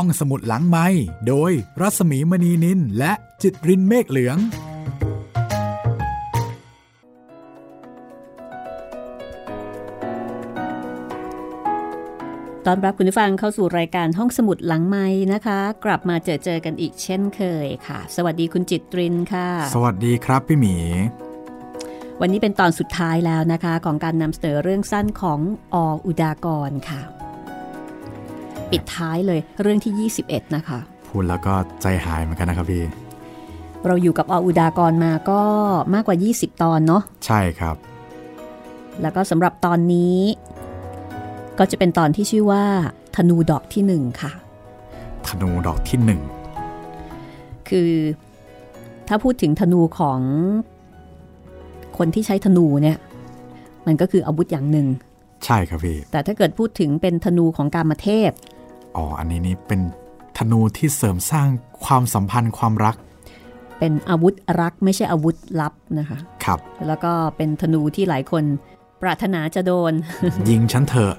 ห้องสมุดหลังไมค์โดยรัสมีมณีนินและจิตรินเมฆเหลืองตอนรับคุณผู้ฟังเข้าสู่รายการห้องสมุดหลังไมค์นะคะกลับมาเจอกันอีกเช่นเคยค่ะสวัสดีคุณจิตรินค่ะสวัสดีครับพี่หมีวันนี้เป็นตอนสุดท้ายแล้วนะคะของการนำเสนอเรื่องสั้นของอ.อุดากรค่ะปิดท้ายเลยเรื่องที่21นะคะพูดแล้วก็ใจหายเหมือนกันนะครับพี่เราอยู่กับอ.อุดากรมาก็มากกว่า20ตอนเนาะใช่ครับแล้วก็สำหรับตอนนี้ก็จะเป็นตอนที่ชื่อว่าธนูดอกที่หนึ่งค่ะธนูดอกที่หนึ่งคือถ้าพูดถึงธนูของคนที่ใช้ธนูเนี่ยมันก็คืออาวุธอย่างหนึ่งใช่ครับพี่แต่ถ้าเกิดพูดถึงเป็นธนูของกามเทพอ๋ออันนี้นี่เป็นธนูที่เสริมสร้างความสัมพันธ์ความรักเป็นอาวุธรักไม่ใช่อาวุธลับนะคะครับแล้วก็เป็นธนูที่หลายคนปรารถนาจะโดนยิงฉันเถอะ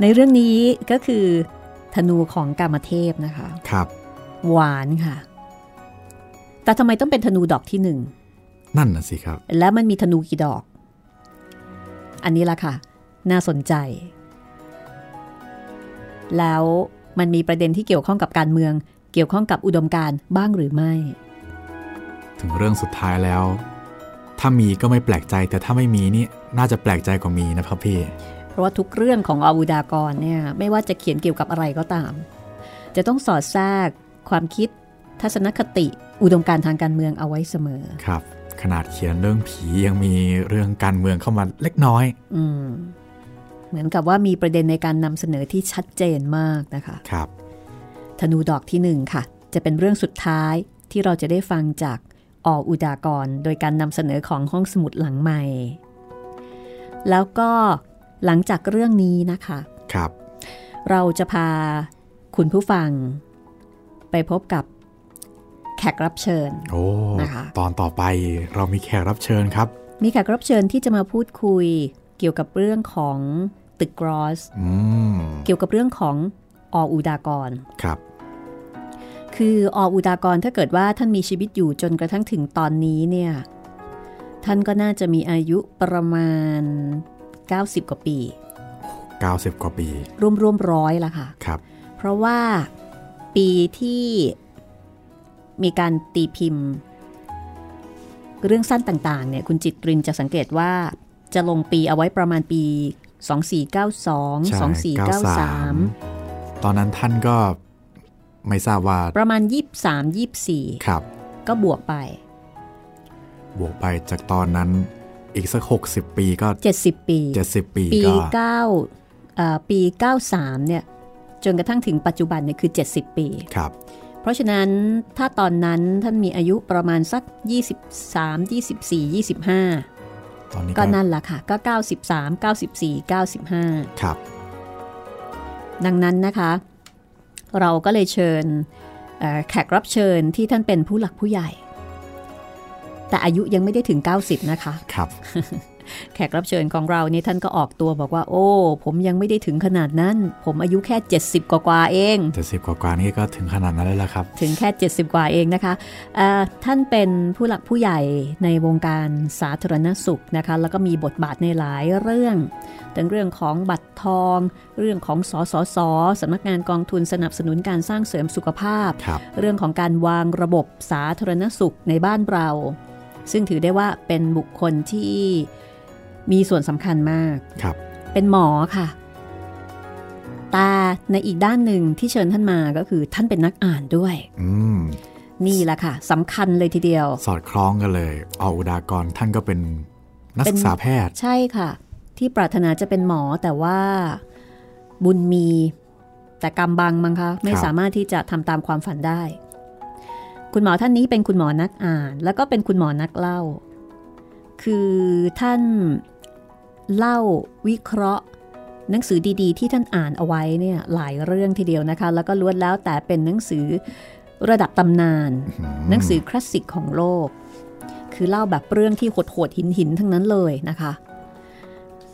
ในเรื่องนี้ก็คือธนูของกามเทพนะคะครับหวานค่ะแต่ทำไมต้องเป็นธนูดอกที่หนึ่งนั่นน่ะสิครับและมันมีธนูกี่ดอกอันนี้ล่ะค่ะน่าสนใจแล้วมันมีประเด็นที่เกี่ยวข้องกับการเมืองเกี่ยวข้องกับอุดมการณ์บ้างหรือไม่ถึงเรื่องสุดท้ายแล้วถ้ามีก็ไม่แปลกใจแต่ถ้าไม่มีนี่น่าจะแปลกใจกว่ามีนะครับพี่เพราะว่าทุกเรื่องของอ.อุดากรเนี่ยไม่ว่าจะเขียนเกี่ยวกับอะไรก็ตามจะต้องสอดแทรกความคิดทัศนคติอุดมการณ์ทางการเมืองเอาไว้เสมอครับขนาดเขียนเรื่องผียังมีเรื่องการเมืองเข้ามาเล็กน้อยเหมือนกับว่ามีประเด็นในการนำเสนอที่ชัดเจนมากนะคะครับธนูดอกที่หนึ่งค่ะจะเป็นเรื่องสุดท้ายที่เราจะได้ฟังจากอ.อุดากรโดยการนำเสนอของห้องสมุดหลังใหม่แล้วก็หลังจากเรื่องนี้นะคะครับเราจะพาคุณผู้ฟังไปพบกับแขกรับเชิญโอ้นะคะตอนต่อไปเรามีแขกรับเชิญครับมีแขกรับเชิญที่จะมาพูดคุยเกี่ยวกับเรื่องของตึกกรอสเกี่ยวกับเรื่องของอ.อุดากรครับคืออ.อุดากรถ้าเกิดว่าท่านมีชีวิตอยู่จนกระทั่งถึงตอนนี้เนี่ยท่านก็น่าจะมีอายุประมาณ90กว่าปี90กว่าปีร่วม100ละค่ะครับเพราะว่าปีที่มีการตีพิมพ์เรื่องสั้นต่างๆเนี่ยคุณจิตรินจะสังเกตว่าจะลงปีเอาไว้ประมาณปี2492 2493ตอนนั้นท่านก็ไม่ทราบว่าประมาณ23-24ครับก็บวกไปจากตอนนั้นอีกสัก60ปีก็70ปีก็ปี93เนี่ยจนกระทั่งถึงปัจจุบันเนี่ยคือ70ปีครับเพราะฉะนั้นถ้าตอนนั้นท่านมีอายุประมาณสัก23 24 25ตอนนี้ก็นั่นล่ะค่ะก็93 94 95ครับดังนั้นนะคะเราก็เลยเชิญแขกรับเชิญที่ท่านเป็นผู้หลักผู้ใหญ่แต่อายุยังไม่ได้ถึง90นะคะครับแขกรับเชิญของเรานี่ท่านก็ออกตัวบอกว่าโอ้ผมยังไม่ได้ถึงขนาดนั้นผมอายุแค่70กว่าเอง70กว่านี่ก็ถึงขนาดนั้นแล้วล่ะครับถึงแค่70กว่าเองนะคะท่านเป็นผู้หลักผู้ใหญ่ในวงการสาธารณสุขนะคะแล้วก็มีบทบาทในหลายเรื่องทั้งเรื่องของบัตรทองเรื่องของสสส.สำนักงานกองทุนสนับสนุนการสร้างเสริมสุขภาพเรื่องของการวางระบบสาธารณสุขในบ้านเราซึ่งถือได้ว่าเป็นบุคคลที่มีส่วนสำคัญมากครับเป็นหมอค่ะแต่ในอีกด้านหนึ่งที่เชิญท่านมาก็คือท่านเป็นนักอ่านด้วยนี่แหละค่ะสำคัญเลยทีเดียวสอดคล้องกันเลยอ.อุดากรท่านก็เป็นนักศึกษาแพทย์ใช่ค่ะที่ปรารถนาจะเป็นหมอแต่ว่าบุญมีแต่กรรมบังมั้งคะไม่สามารถที่จะทำตามความฝันได้คุณหมอท่านนี้เป็นคุณหมอนักอ่านแล้วก็เป็นคุณหมอนักเล่าคือท่านเล่าวิเคราะห์หนังสือดีๆที่ท่านอ่านเอาไว้เนี่ยหลายเรื่องทีเดียวนะคะแล้วก็ล้วนแล้วแต่เป็นหนังสือระดับตำนานหนังสือคลาสสิกของโลกคือเล่าแบบเรื่องที่โหดๆหินๆทั้งนั้นเลยนะคะ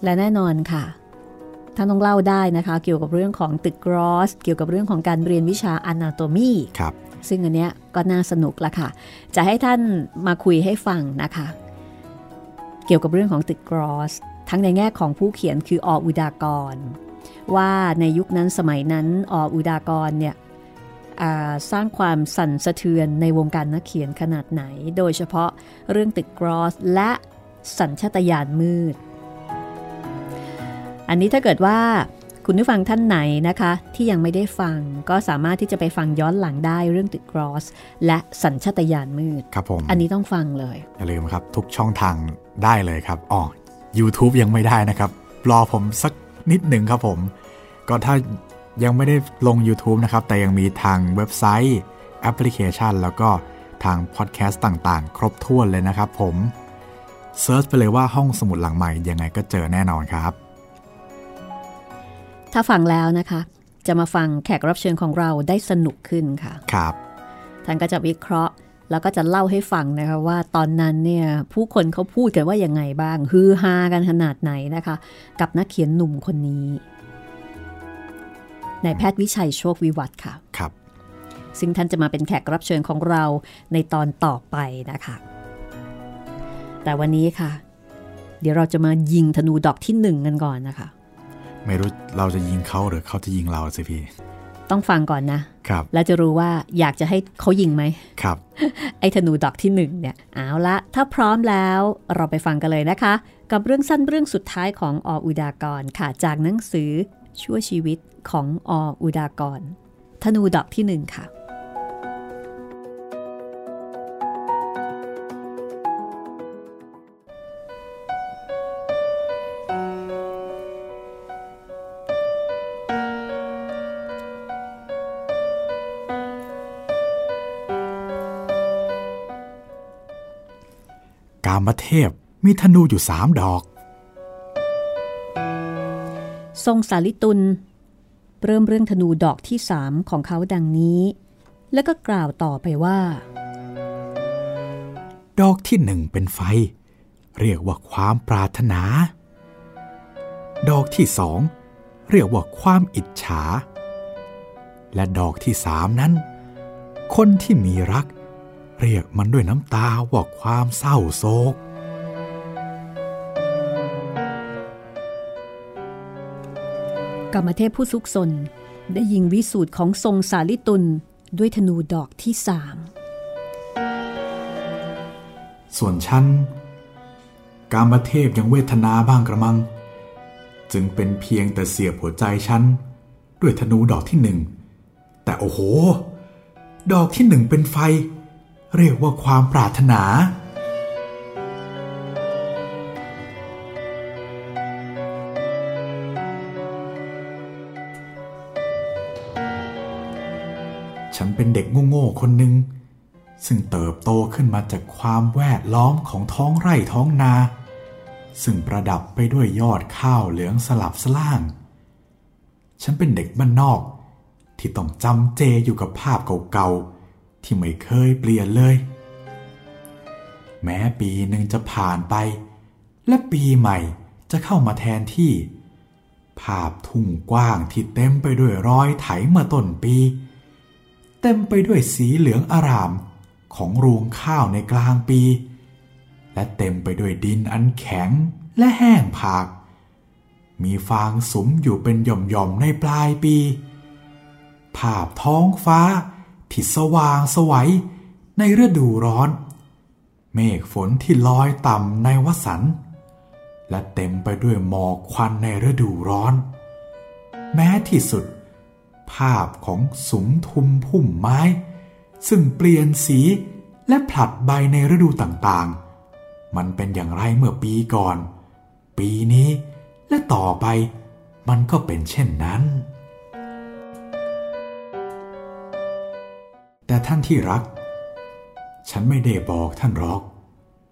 และแน่นอนค่ะ ท่านต้องเล่าได้นะคะเกี่ยวกับเรื่องของตึกกรอสเกี่ยวกับเรื่องของการเรียนวิชา anatomy ครับซึ่งอันเนี้ยก็น่าสนุกละค่ะจะให้ท่านมาคุยให้ฟังนะคะเกี่ยวกับเรื่องของตึกกรอสทั้งในแง่ของผู้เขียนคือออุดากรว่าในยุคนั้นสมัยนั้นออุดากรเนี่ยสร้างความสั่นสะเทือนในวงการนักเขียนขนาดไหนโดยเฉพาะเรื่องตึกกรอสและสัญชาตญาณมืดอันนี้ถ้าเกิดว่าคุณผู้ฟังท่านไหนนะคะที่ยังไม่ได้ฟังก็สามารถที่จะไปฟังย้อนหลังได้เรื่องตึกกรอสและสัญชาตญาณมืดครับผมอันนี้ต้องฟังเลยอย่าลืมครับทุกช่องทางได้เลยครับอ๋อ YouTube ยังไม่ได้นะครับรอผมสักนิดหนึ่งครับผมก็ถ้ายังไม่ได้ลง YouTube นะครับแต่ยังมีทางเว็บไซต์แอปพลิเคชันแล้วก็ทางพอดแคสต์ต่างๆครบถ้วนเลยนะครับผมเซิร์ชไปเลยว่าห้องสมุดหลังใหม่ยังไงก็เจอแน่นอนครับถ้าฟังแล้วนะคะจะมาฟังแขกรับเชิญของเราได้สนุกขึ้นค่ะครับท่านก็จะวิเคราะห์แล้วก็จะเล่าให้ฟังนะคะว่าตอนนั้นเนี่ยผู้คนเขาพูดกันว่ายังไงบ้างฮือฮากันขนาดไหนนะคะกับนักเขียนหนุ่มคนนี้นายแพทย์วิชัยโชควิวัฒน์ค่ะครับซึ่งท่านจะมาเป็นแขกรับเชิญของเราในตอนต่อไปนะคะแต่วันนี้ค่ะเดี๋ยวเราจะมายิงธนูดอกที่1กันก่อนนะคะไม่รู้เราจะยิงเขาหรือเขาจะยิงเราสิพี่ต้องฟังก่อนนะครับแล้วจะรู้ว่าอยากจะให้เขายิงไหมครับไอ้ธนูดอกที่1เนี่ยเอาละถ้าพร้อมแล้วเราไปฟังกันเลยนะคะกับเรื่องสั้นเรื่องสุดท้ายของออุดากรค่ะจากหนังสือชั่วชีวิตของออุดากรธนูดอกที่1ค่ะกามเทพมีธนูอยู่3ดอกทรงสาลิตุลเริ่มเรื่องธนูดอกที่3ของเขาดังนี้แล้วก็กล่าวต่อไปว่าดอกที่1เป็นไฟเรียกว่าความปรารถนาดอกที่2เรียกว่าความอิจฉาและดอกที่3นั้นคนที่มีรักเรียกมันด้วยน้ำตาว่าความเศร้าโศกกามเทพผู้ซุกซนได้ยิงวิสูตรของทรงสาลิตุลด้วยธนูดอกที่3ส่วนฉันกามเทพยังเวทนาบ้างกระมังจึงเป็นเพียงแต่เสียบหัวใจฉันด้วยธนูดอกที่1แต่โอ้โหดอกที่1เป็นไฟเรียกว่าความปรารถนาฉันเป็นเด็กโง่ๆคนหนึ่งซึ่งเติบโตขึ้นมาจากความแวดล้อมของท้องไร่ท้องนาซึ่งประดับไปด้วยยอดข้าวเหลืองสลับสล่างฉันเป็นเด็กบ้านนอกที่ต้องจำเจอยู่กับภาพเก่าๆที่ไม่เคยเปลี่ยนเลยแม้ปีหนึ่งจะผ่านไปและปีใหม่จะเข้ามาแทนที่ภาพทุ่งกว้างที่เต็มไปด้วยรอยไถเมื่อต้นปีเต็มไปด้วยสีเหลืองอร่ามของรวงข้าวในกลางปีและเต็มไปด้วยดินอันแข็งและแห้งผากมีฟางสุมอยู่เป็นหย่อมๆในปลายปีภาพท้องฟ้าที่สว่างสวยในฤดูร้อนเมฆฝนที่ลอยต่ำในวสันต์และเต็มไปด้วยหมอกควันในฤดูร้อนแม้ที่สุดภาพของสุมทุมพุ่มไม้ซึ่งเปลี่ยนสีและผลัดใบในฤดูต่างๆมันเป็นอย่างไรเมื่อปีก่อนปีนี้และต่อไปมันก็เป็นเช่นนั้นแต่ท่านที่รักฉันไม่ได้บอกท่านหรอก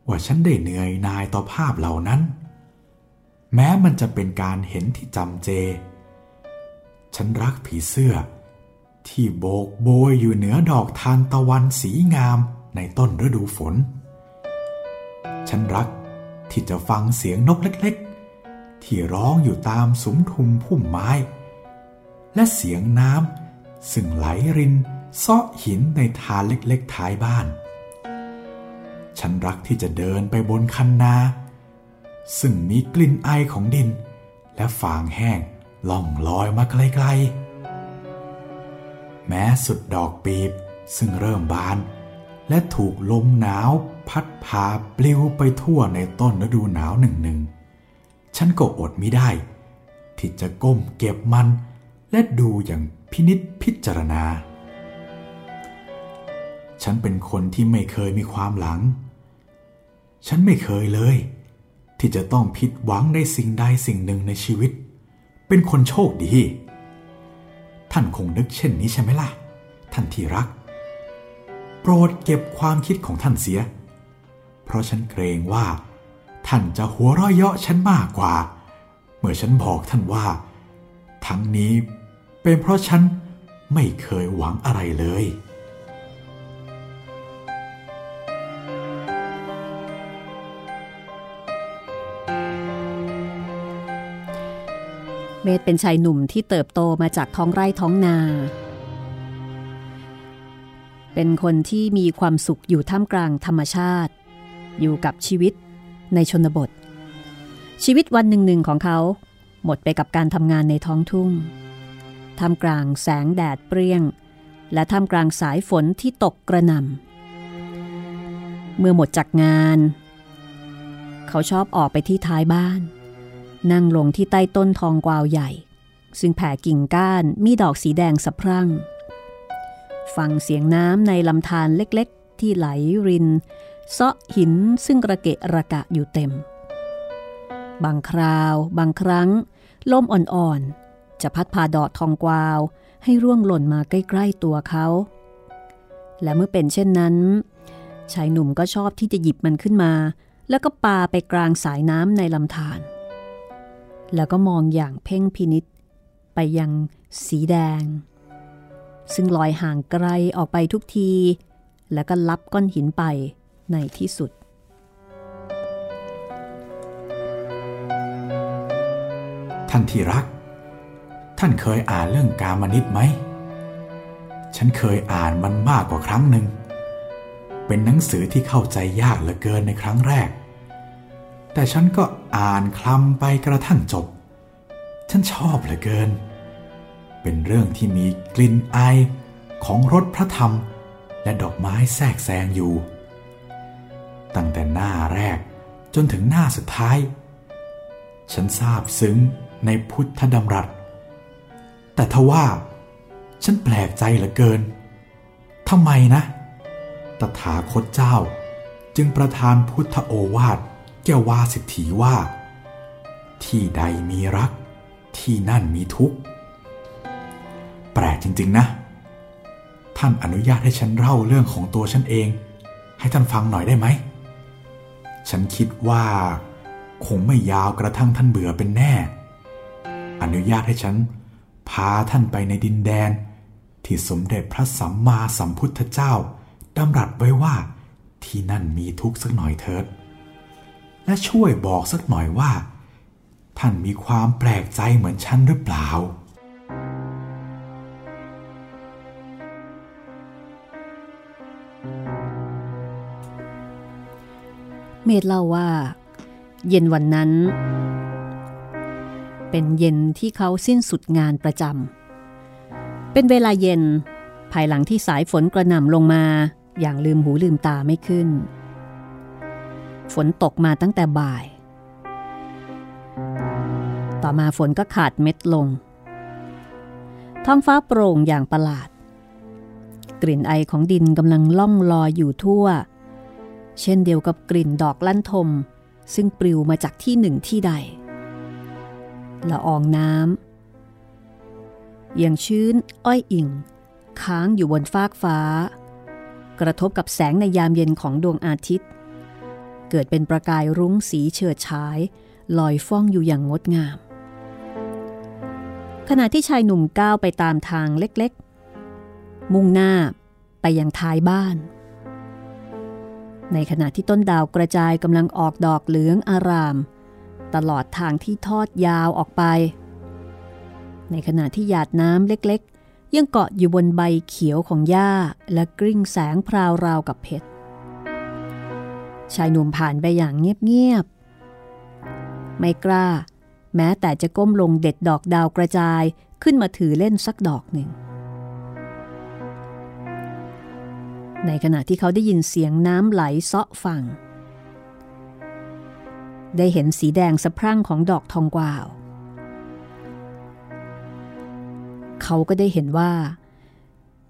ว่าฉันได้เหนื่อยหน่ายต่อภาพเหล่านั้นแม้มันจะเป็นการเห็นที่จำเจฉันรักผีเสื้อที่โบกโบยอยู่เหนือดอกทานตะวันสีงามในต้นฤดูฝนฉันรักที่จะฟังเสียงนกเล็ก ที่ร้องอยู่ตามสุมทุมพุ่มไม้และเสียงน้ำซึ่งไหลรินเซาะหินในทานเล็กๆท้ายบ้านฉันรักที่จะเดินไปบนคันนาซึ่งมีกลิ่นไอของดินและฟางแห้งล่องลอยมาไกลๆแม้สุดดอกปีบซึ่งเริ่มบานและถูกลมหนาวพัดพาปลิวไปทั่วในต้นฤดูหนาวหนึ่งฉันก็อดมิได้ที่จะก้มเก็บมันและดูอย่างพินิจพิจารณาฉันเป็นคนที่ไม่เคยมีความหลังฉันไม่เคยเลยที่จะต้องผิดหวังในสิ่งใดสิ่งหนึ่งในชีวิตเป็นคนโชคดีท่านคงนึกเช่นนี้ใช่ไหมล่ะท่านที่รักโปรดเก็บความคิดของท่านเสียเพราะฉันเกรงว่าท่านจะหัวเราะเยาะฉันมากกว่าเมื่อฉันบอกท่านว่าทั้งนี้เป็นเพราะฉันไม่เคยหวังอะไรเลยเมธเป็นชายหนุ่มที่เติบโตมาจากท้องไร่ท้องนาเป็นคนที่มีความสุขอยู่ท่ามกลางธรรมชาติอยู่กับชีวิตในชนบทชีวิตวันหนึ่งของเขาหมดไปกับการทำงานในท้องทุ่งท่ามกลางแสงแดดเปรี้ยงและท่ามกลางสายฝนที่ตกกระหน่ำเมื่อหมดจากงานเขาชอบออกไปที่ท้ายบ้านนั่งลงที่ใต้ต้นทองกวาวใหญ่ซึ่งแผ่กิ่งก้านมีดอกสีแดงสะพรั่งฟังเสียงน้ำในลำธารเล็กๆที่ไหลรินเซาะหินซึ่งระเกะระกะอยู่เต็มบางคราวบางครั้งลมอ่อนๆจะพัดพาดอกทองกวาวให้ร่วงหล่นมาใกล้ๆตัวเขาและเมื่อเป็นเช่นนั้นชายหนุ่มก็ชอบที่จะหยิบมันขึ้นมาแล้วก็ปาไปกลางสายน้ำในลำธารแล้วก็มองอย่างเพ่งพินิจไปยังสีแดงซึ่งลอยห่างไกลออกไปทุกทีแล้วก็ลับก้อนหินไปในที่สุดท่านที่รักท่านเคยอ่านเรื่องกามนิตไหมฉันเคยอ่านมันมากกว่าครั้งหนึ่งเป็นหนังสือที่เข้าใจยากเหลือเกินในครั้งแรกแต่ฉันก็อ่านคลำไปกระทั่งจบฉันชอบเหลือเกินเป็นเรื่องที่มีกลิ่นอายของรสพระธรรมและดอกไม้แทรกแซงอยู่ตั้งแต่หน้าแรกจนถึงหน้าสุดท้ายฉันซาบซึ้งในพุทธดำรัสแต่ทว่าฉันแปลกใจเหลือเกินทำไมนะตถาคตเจ้าจึงประทานพุทธโอวาทแก่วาสิทธีว่าที่ใดมีรักที่นั่นมีทุกข์แปลกจริงๆนะท่านอนุญาตให้ฉันเล่าเรื่องของตัวฉันเองให้ท่านฟังหน่อยได้ไหมฉันคิดว่าคงไม่ยาวกระทั่งท่านเบื่อเป็นแน่อนุญาตให้ฉันพาท่านไปในดินแดนที่สมเด็จพระสัมมาสัมพุทธเจ้าดำรัสไว้ว่าที่นั่นมีทุกข์สักหน่อยเถิดและช่วยบอกสักหน่อยว่าท่านมีความแปลกใจเหมือนฉันหรือเปล่าเมธเล่าว่าเย็นวันนั้นเป็นเย็นที่เขาสิ้นสุดงานประจำเป็นเวลาเย็นภายหลังที่สายฝนกระหน่ำลงมาอย่างลืมหูลืมตาไม่ขึ้นฝนตกมาตั้งแต่บ่ายต่อมาฝนก็ขาดเม็ดลงท้องฟ้าโปร่งอย่างประหลาดกลิ่นไอของดินกำลังล่องลอยอยู่ทั่วเช่นเดียวกับกลิ่นดอกลั่นทมซึ่งปลิวมาจากที่หนึ่งที่ใดละอองน้ำยังชื้นอ้อยอิ่งค้างอยู่บนฟากฟ้ากระทบกับแสงในยามเย็นของดวงอาทิตย์เกิดเป็นประกายรุ้งสีเฉิดฉายลอยฟ้องอยู่อย่างงดงามขณะที่ชายหนุ่มก้าวไปตามทางเล็กๆมุ่งหน้าไปยังท้ายบ้านในขณะที่ต้นดาวกระจายกำลังออกดอกเหลืองอาราม ตลอดทางที่ทอดยาวออกไปในขณะที่หยาดน้ำเล็กๆยังเกาะอยู่บนใบเขียวของหญ้าและกลิ้งแสงพราวราวกับเพชรชายหนุ่มผ่านไปอย่างเงียบๆไม่กล้าแม้แต่จะก้มลงเด็ดดอกดาวกระจายขึ้นมาถือเล่นสักดอกหนึ่งในขณะที่เขาได้ยินเสียงน้ำไหลเซาะฝั่งได้เห็นสีแดงสะพรั่งของดอกทองกวาวเขาก็ได้เห็นว่า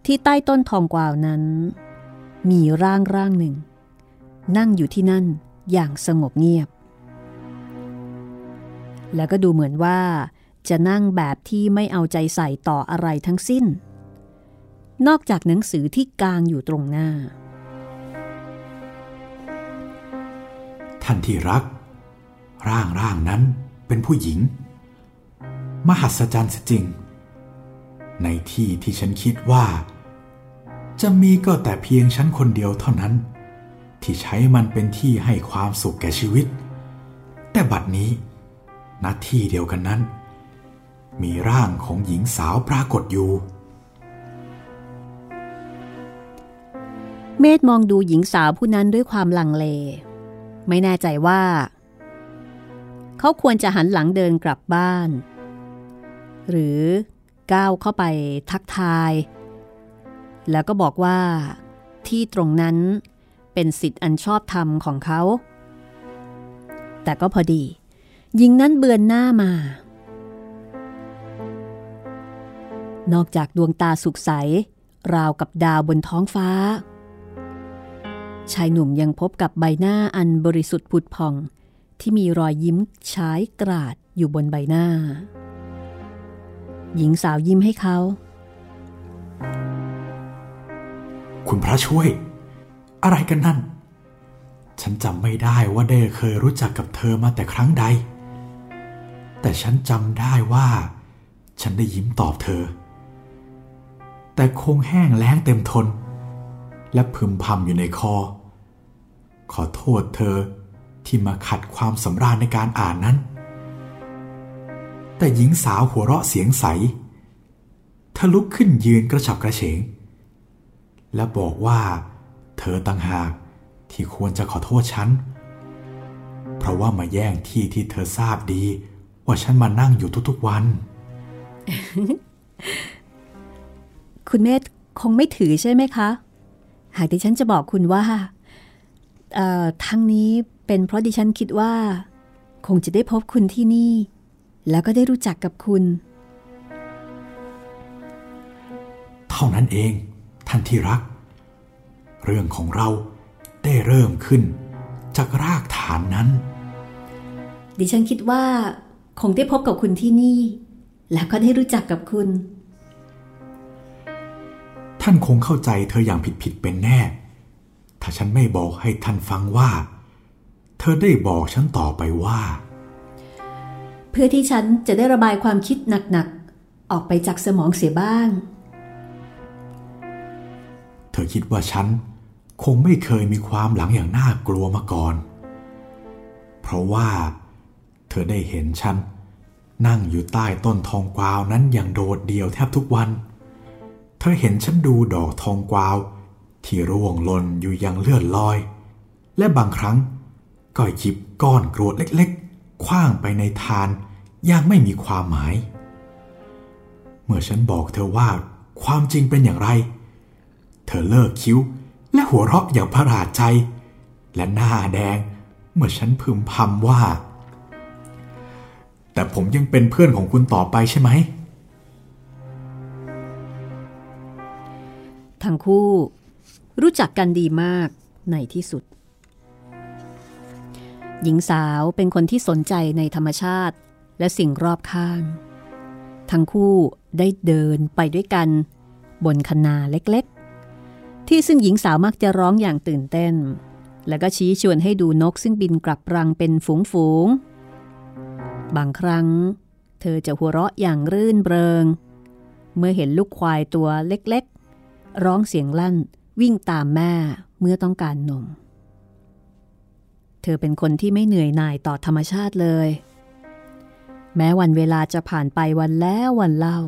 ที่ใต้ต้นทองกวาวนั้นมีร่างหนึ่งนั่งอยู่ที่นั่นอย่างสงบเงียบแล้วก็ดูเหมือนว่าจะนั่งแบบที่ไม่เอาใจใส่ต่ออะไรทั้งสิ้นนอกจากหนังสือที่กางอยู่ตรงหน้าท่านที่รักร่างนั้นเป็นผู้หญิงมหัศจรรย์จริงในที่ฉันคิดว่าจะมีก็แต่เพียงฉันคนเดียวเท่านั้นที่ใช้มันเป็นที่ให้ความสุขแก่ชีวิตแต่บัดนี้ณที่เดียวกันนั้นมีร่างของหญิงสาวปรากฏอยู่เมธมองดูหญิงสาวผู้นั้นด้วยความลังเลไม่แน่ใจว่าเขาควรจะหันหลังเดินกลับบ้านหรือก้าวเข้าไปทักทายแล้วก็บอกว่าที่ตรงนั้นเป็นสิทธิ์อันชอบธรรมของเขาแต่ก็พอดีหญิงนั้นเบือนหน้ามานอกจากดวงตาสุขใสราวกับดาวบนท้องฟ้าชายหนุ่มยังพบกับใบหน้าอันบริสุทธิ์ผุดผ่องที่มีรอยยิ้มฉายกราดอยู่บนใบหน้าหญิงสาวยิ้มให้เขาคุณพระช่วยอะไรกันนั่นฉันจำไม่ได้ว่าได้เคยรู้จักกับเธอมาแต่ครั้งใดแต่ฉันจำได้ว่าฉันได้ยิ้มตอบเธอแต่คงแห้งแล้งเต็มทนและพึมพำอยู่ในคอขอโทษเธอที่มาขัดความสำราญในการอ่านนั้นแต่หญิงสาวหัวเราะเสียงใสเธอลุกขึ้นยืนกระฉับกระเฉงและบอกว่าเธอต่างหากที่ควรจะขอโทษฉันเพราะว่ามาแย่งที่เธอทราบดีว่าฉันมานั่งอยู่ทุกๆวันคุณเมธคงไม่ถือใช่ไหมคะหากดิฉันจะบอกคุณว่าทั้งนี้เป็นเพราะดิฉันคิดว่าคงจะได้พบคุณที่นี่แล้วก็ได้รู้จักกับคุณเท่านั้นเองท่านที่รักเรื่องของเราได้เริ่มขึ้นจากรากฐานนั้นดิฉันคิดว่าคงได้พบกับคุณที่นี่แล้วก็ได้รู้จักกับคุณท่านคงเข้าใจเธออย่างผิดเป็นแน่ถ้าฉันไม่บอกให้ท่านฟังว่าเธอได้บอกฉันต่อไปว่าเพื่อที่ฉันจะได้ระบายความคิดหนักๆออกไปจากสมองเสียบ้างเธอคิดว่าฉันคงไม่เคยมีความหลังอย่างน่ากลัวมาก่อนเพราะว่าเธอได้เห็นฉันนั่งอยู่ใต้ต้นทองกวาวนั้นอย่างโดดเดี่ยวแทบทุกวันเธอเห็นฉันดูดอกทองกวาวที่ร่วงหล่นอยู่อย่างเลื่อนลอยและบางครั้งก็หยิบก้อนกรวดเล็กๆขว้างไปในทานอย่างไม่มีความหมายเมื่อฉันบอกเธอว่าความจริงเป็นอย่างไรเธอเลิกคิ้วและหัวเราะอย่างประหลาดใจและหน้าแดงเมื่อฉันพึมพำว่าแต่ผมยังเป็นเพื่อนของคุณต่อไปใช่ไหมทั้งคู่รู้จักกันดีมากในที่สุดหญิงสาวเป็นคนที่สนใจในธรรมชาติและสิ่งรอบข้างทั้งคู่ได้เดินไปด้วยกันบนคะนาเล็กๆที่ซึ่งหญิงสาวมักจะร้องอย่างตื่นเต้นแล้วก็ชี้ชวนให้ดูนกซึ่งบินกลับรังเป็นฝูงๆบางครั้งเธอจะหัวเราะอย่างรื่นเริงเมื่อเห็นลูกควายตัวเล็กๆร้องเสียงลั่นวิ่งตามแม่เมื่อต้องการนมเธอเป็นคนที่ไม่เหนื่อยหน่ายต่อธรรมชาติเลย แม้วันเวลาจะผ่านไปวันแล้ววันเล่า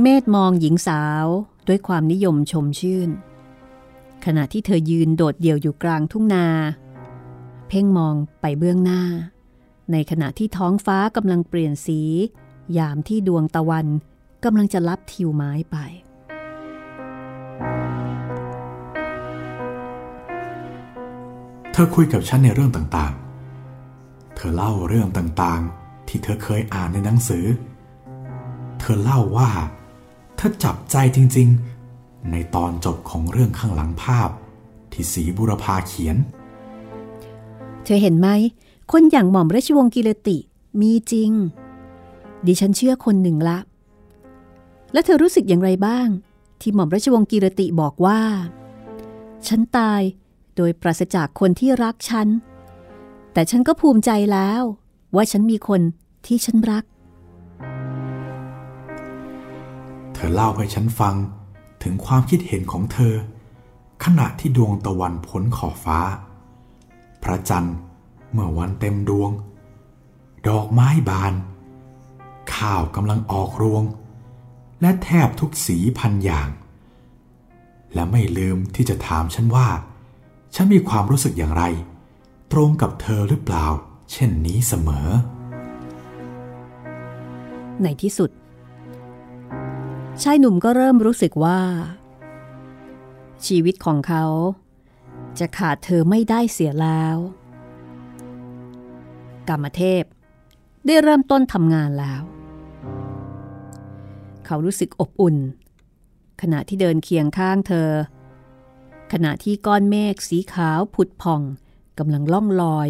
เมธมองหญิงสาวด้วยความนิยมชมชื่นขณะที่เธอยืนโดดเดี่ยวอยู่กลางทุ่งนาเพ่งมองไปเบื้องหน้าในขณะที่ท้องฟ้ากำลังเปลี่ยนสียามที่ดวงตะวันกำลังจะลับทิวไม้ไปเธอคุยกับฉันในเรื่องต่างๆเธอเล่าเรื่องต่างๆที่เธอเคยอ่านในหนังสือเธอเล่าว่าถ้าจับใจจริงๆในตอนจบของเรื่องข้างหลังภาพที่ศรีบุรพาเขียนเธอเห็นไหมคนอย่างหม่อมราชวงศ์กิรติมีจริงดิฉันเชื่อคนหนึ่งละแล้วเธอรู้สึกอย่างไรบ้างที่หม่อมราชวงศ์กิรติบอกว่าฉันตายโดยปราศจากคนที่รักฉันแต่ฉันก็ภูมิใจแล้วว่าฉันมีคนที่ฉันรักเธอเล่าให้ฉันฟังถึงความคิดเห็นของเธอขณะที่ดวงตะวันพ้นขอบฟ้าพระจันทร์เมื่อวันเต็มดวงดอกไม้บานข้าวกำลังออกรวงและแทบทุกสีพันอย่างและไม่ลืมที่จะถามฉันว่าฉันมีความรู้สึกอย่างไรตรงกับเธอหรือเปล่าเช่นนี้เสมอในที่สุดชายหนุ่มก็เริ่มรู้สึกว่าชีวิตของเขาจะขาดเธอไม่ได้เสียแล้วกามเทพได้เริ่มต้นทำงานแล้วเขารู้สึกอบอุ่นขณะที่เดินเคียงข้างเธอขณะที่ก้อนเมฆสีขาวผุดผ่องกำลังล่องลอย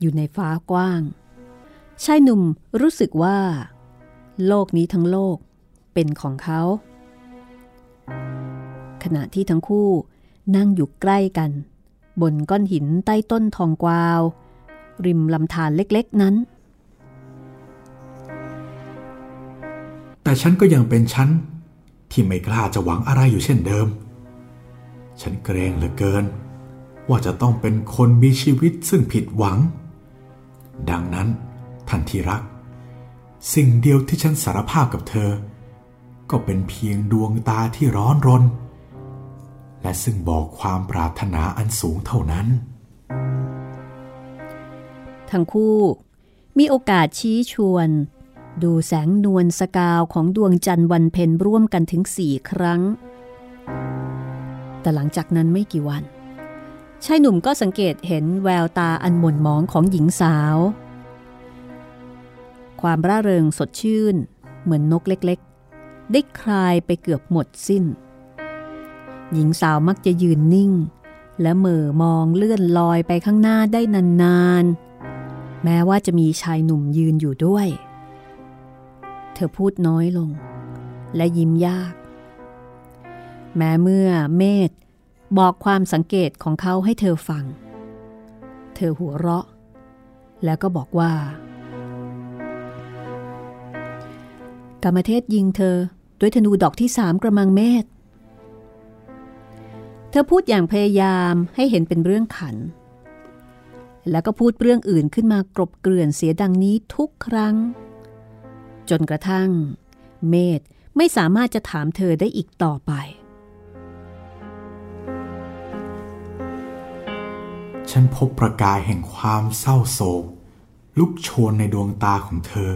อยู่ในฟ้ากว้างชายหนุ่มรู้สึกว่าโลกนี้ทั้งโลกเป็นของเขาขณะที่ทั้งคู่นั่งอยู่ใกล้กันบนก้อนหินใต้ต้นทองกวาวริมลำธารเล็กๆนั้นแต่ฉันก็ยังเป็นฉันที่ไม่กล้าจะหวังอะไรอยู่เช่นเดิมฉันเกรงเหลือเกินว่าจะต้องเป็นคนมีชีวิตซึ่งผิดหวังดังนั้นท่านที่รักสิ่งเดียวที่ฉันสารภาพกับเธอก็เป็นเพียงดวงตาที่ร้อนรนและซึ่งบอกความปรารถนาอันสูงเท่านั้นทั้งคู่มีโอกาสชี้ชวนดูแสงนวลสกาวของดวงจันทร์วันเพ็ญร่วมกันถึง4ครั้งแต่หลังจากนั้นไม่กี่วันชายหนุ่มก็สังเกตเห็นแววตาอันหม่นหมองของหญิงสาวความร่าเริงสดชื่นเหมือนนกเล็กๆได้คลายไปเกือบหมดสิ้นหญิงสาวมักจะยืนนิ่งและเหม่อมองเลื่อนลอยไปข้างหน้าได้นานๆแม้ว่าจะมีชายหนุ่มยืนอยู่ด้วยเธอพูดน้อยลงและยิ้มยากแม้เมื่อเมธบอกความสังเกตของเขาให้เธอฟังเธอหัวเราะแล้วก็บอกว่ากามเทพยิงเธอด้วยธนูดอกที่3กระมังเมธเธอพูดอย่างพยายามให้เห็นเป็นเรื่องขันแล้วก็พูดเรื่องอื่นขึ้นมากลบเกลื่อนเสียดังนี้ทุกครั้งจนกระทั่งเมธไม่สามารถจะถามเธอได้อีกต่อไปฉันพบประกายแห่งความเศร้าโศกลุกโชนในดวงตาของเธอ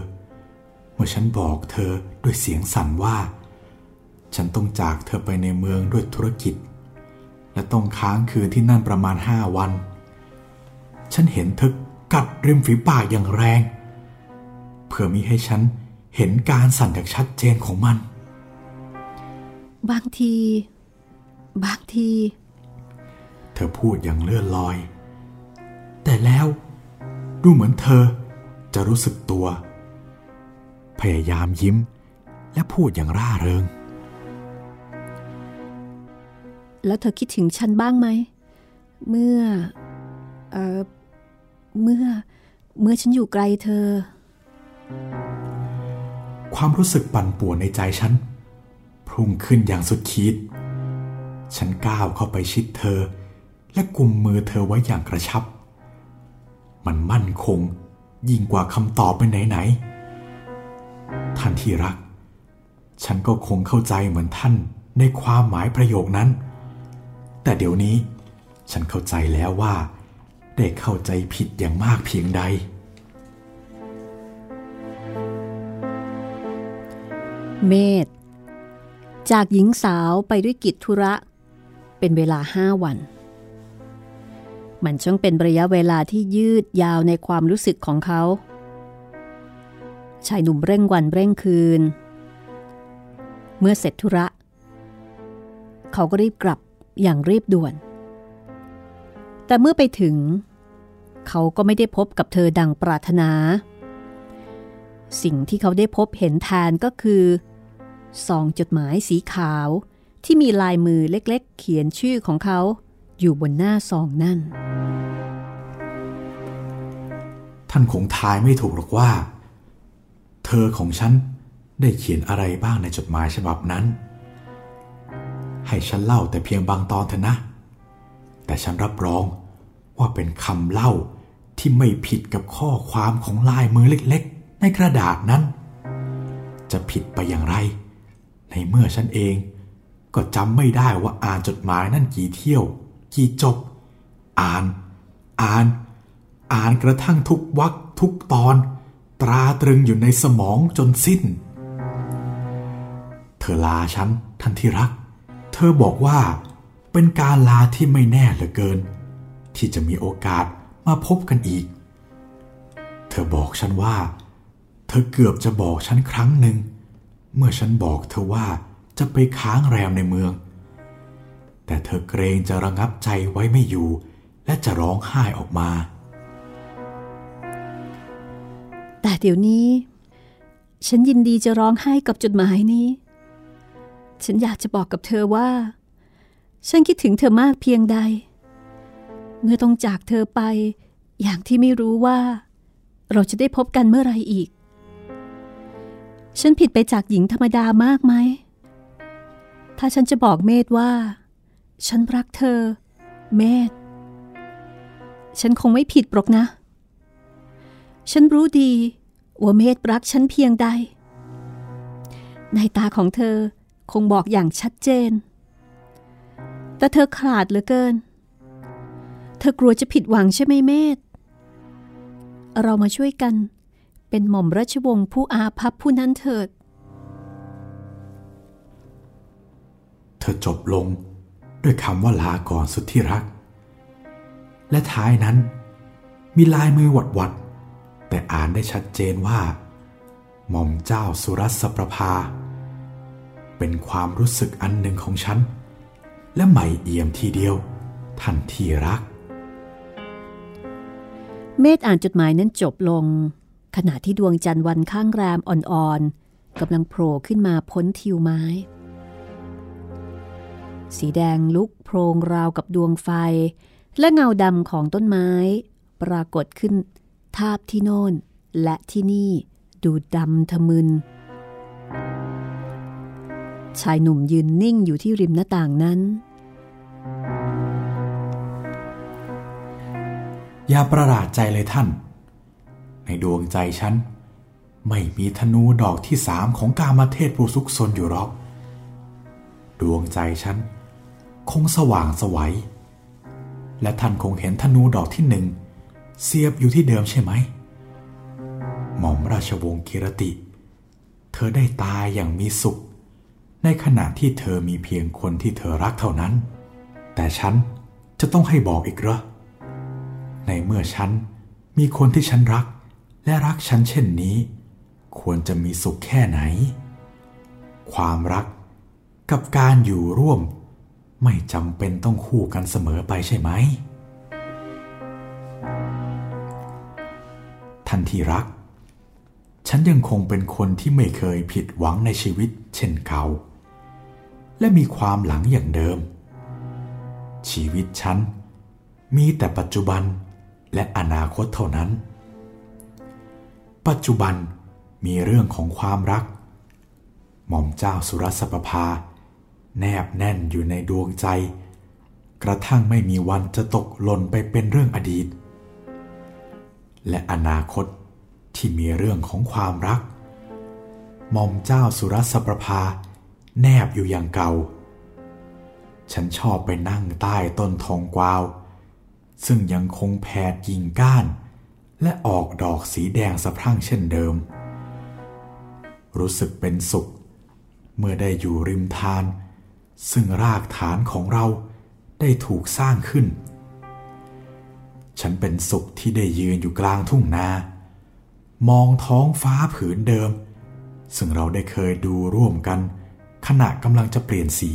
เมื่อฉันบอกเธอด้วยเสียงสั่นว่าฉันต้องจากเธอไปในเมืองด้วยธุรกิจและต้องค้างคืนที่นั่นประมาณ5 วันฉันเห็นเธอกัดริมฝีปากอย่างแรงเพื่อมิให้ฉันเห็นการสั่นอย่างชัดเจนของมันบางทีเธอพูดอย่างเลื่อนลอยแต่แล้วดูเหมือนเธอจะรู้สึกตัวพยายามยิ้มและพูดอย่างร่าเริงแล้วเธอคิดถึงฉันบ้างไหมเมื่อฉันอยู่ไกลเธอความรู้สึกปั่นป่วนในใจฉันพุ่งขึ้นอย่างสุดขีดฉันก้าวเข้าไปชิดเธอและกุมมือเธอไว้อย่างกระชับมันมั่นคง ยิ่งกว่าคำตอบไปไหนๆท่านที่รักฉันก็คงเข้าใจเหมือนท่านในความหมายประโยคนั้นแต่เดี๋ยวนี้ฉันเข้าใจแล้วว่าได้เข้าใจผิดอย่างมากเพียงใดเมธจากหญิงสาวไปด้วยกิจธุระเป็นเวลา5 วันมันช่างเป็นระยะเวลาที่ยืดยาวในความรู้สึกของเขาชายหนุ่มเร่งวันเร่งคืนเมื่อเสร็จธุระเขาก็รีบกลับอย่างรีบด่วนแต่เมื่อไปถึงเขาก็ไม่ได้พบกับเธอดังปรารถนาสิ่งที่เขาได้พบเห็นแทนก็คือซองจดหมายสีขาวที่มีลายมือเล็กๆเขียนชื่อของเขาอยู่บนหน้าซองนั่นท่านคงทายไม่ถูกหรอกว่าเธอของฉันได้เขียนอะไรบ้างในจดหมายฉบับนั้นให้ฉันเล่าแต่เพียงบางตอนเถอะนะแต่ฉันรับรองว่าเป็นคำเล่าที่ไม่ผิดกับข้อความของลายมือเล็กๆในกระดาษนั้นจะผิดไปอย่างไรในเมื่อฉันเองก็จำไม่ได้ว่าอ่านจดหมายนั่นกี่เที่ยวกี่จบอ่านกระทั่งทุกวรรคทุกตอนตราตรึงอยู่ในสมองจนสิ้นเธอลาฉันท่านที่รักเธอบอกว่าเป็นการลาที่ไม่แน่เหลือเกินที่จะมีโอกาสมาพบกันอีกเธอบอกฉันว่าเธอเกือบจะบอกฉันครั้งหนึ่งเมื่อฉันบอกเธอว่าจะไปค้างแรมในเมืองแต่เธอเกรงจะระงับใจไว้ไม่อยู่และจะร้องไห้ออกมาแต่เดี๋ยวนี้ฉันยินดีจะร้องไห้กับจดหมายนี้ฉันอยากจะบอกกับเธอว่าฉันคิดถึงเธอมากเพียงใดเมื่อต้องจากเธอไปอย่างที่ไม่รู้ว่าเราจะได้พบกันเมื่อไรอีกฉันผิดไปจากหญิงธรรมดามากไหมถ้าฉันจะบอกเมธว่าฉันรักเธอเมธฉันคงไม่ผิดหรอกนะฉันรู้ดีว่าเมธรักฉันเพียงใดในตาของเธอคงบอกอย่างชัดเจนแต่เธอขาดเหลือเกินเธอกลัวจะผิดหวังใช่ไหมเมธเรามาช่วยกันเป็นหม่อมราชวงศ์ผู้อาภัพผู้นั้นเถิดเธอจบลงด้วยคำว่าลาก่อนสุดที่รักและท้ายนั้นมีลายมือหวัดๆแต่อ่านได้ชัดเจนว่าหม่อมเจ้าสุรัสประภาเป็นความรู้สึกอันหนึ่งของฉันและใหม่เอี่ยมทีเดียวท่านที่รักเมธอ่านจดหมายนั้นจบลงขณะที่ดวงจันทร์วันข้างแรมอ่อนๆกำลังโผล่ขึ้นมาพ้นทิวไม้สีแดงลุกโพลงราวกับดวงไฟและเงาดำของต้นไม้ปรากฏขึ้นทาบที่โน่นและที่นี่ดูดำทะมึนชายหนุ่มยืนนิ่งอยู่ที่ริมหน้าต่างนั้นอย่าประหลาดใจเลยท่านในดวงใจฉันไม่มีธนูดอกที่3ของกามเทพผู้ซุกซนอยู่หรอกดวงใจฉันคงสว่างสวัยและท่านคงเห็นธนูดอกที่1เสียบอยู่ที่เดิมใช่ไหมหม่อมราชวงศ์กิรติเธอได้ตายอย่างมีสุขในขณะที่เธอมีเพียงคนที่เธอรักเท่านั้นแต่ฉันจะต้องให้บอกอีกเหรอในเมื่อฉันมีคนที่ฉันรักและรักฉันเช่นนี้ควรจะมีสุขแค่ไหนความรักกับการอยู่ร่วมไม่จำเป็นต้องคู่กันเสมอไปใช่ไหมท่านที่รักฉันยังคงเป็นคนที่ไม่เคยผิดหวังในชีวิตเช่นเก่าและมีความหลังอย่างเดิมชีวิตฉันมีแต่ปัจจุบันและอนาคตเท่านั้นปัจจุบันมีเรื่องของความรักหม่อมเจ้าสุรัสประภาแนบแน่นอยู่ในดวงใจกระทั่งไม่มีวันจะตกหล่นไปเป็นเรื่องอดีตและอนาคต ที่มีเรื่องของความรักหม่อมเจ้าสุรสประภาแนบอยู่อย่างเก่าฉันชอบไปนั่งใต้ต้นทองกวาวซึ่งยังคงแผดกิ่งก้านและออกดอกสีแดงสะพรั่งเช่นเดิมรู้สึกเป็นสุขเมื่อได้อยู่ริมทานซึ่งรากฐานของเราได้ถูกสร้างขึ้นฉันเป็นสุขที่ได้ยืนอยู่กลางทุ่งนามองท้องฟ้าผืนเดิมซึ่งเราได้เคยดูร่วมกันขณะกำลังจะเปลี่ยนสี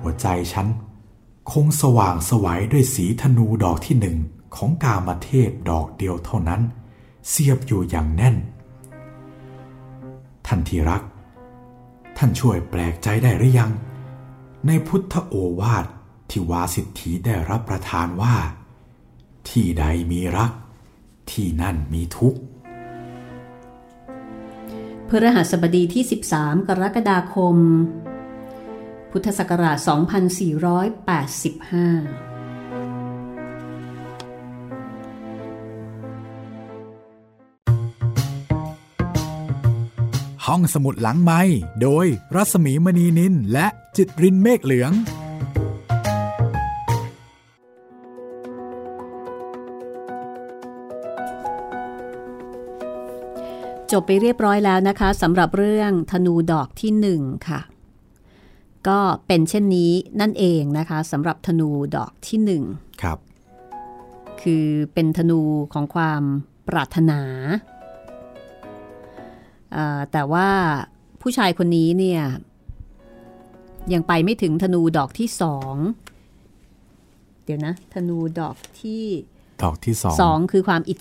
หัวใจฉันคงสว่างสวยด้วยสีธนูดอกที่หนึ่งของกามเทพดอกเดียวเท่านั้นเสียบอยู่อย่างแน่นท่านที่รักท่านช่วยแปลกใจได้หรือยังในพุทธโอวาทที่วาสิทธิได้รับประทานว่าที่ใดมีรักที่นั่นมีทุกข์พฤหัสบดีที่13กรกฎาคมพุทธศักราช2485ห้องสมุดหลังไมค์โดยรัศมีมณีนินและจิตรินเมฆเหลืองจบไปเรียบร้อยแล้วนะคะสำหรับเรื่องธนูดอกที่หนึ่งค่ะก็เป็นเช่นนี้นั่นเองนะคะสำหรับธนูดอกที่หนึ่งครับคือเป็นธนูของความปรารถนาแต่ว่าผู้ชายคนนี้เนี่ยยังไปไม่ถึงธนูดอกที่สองเดี๋ยวนะธนูดอกที่สองคือความอิจ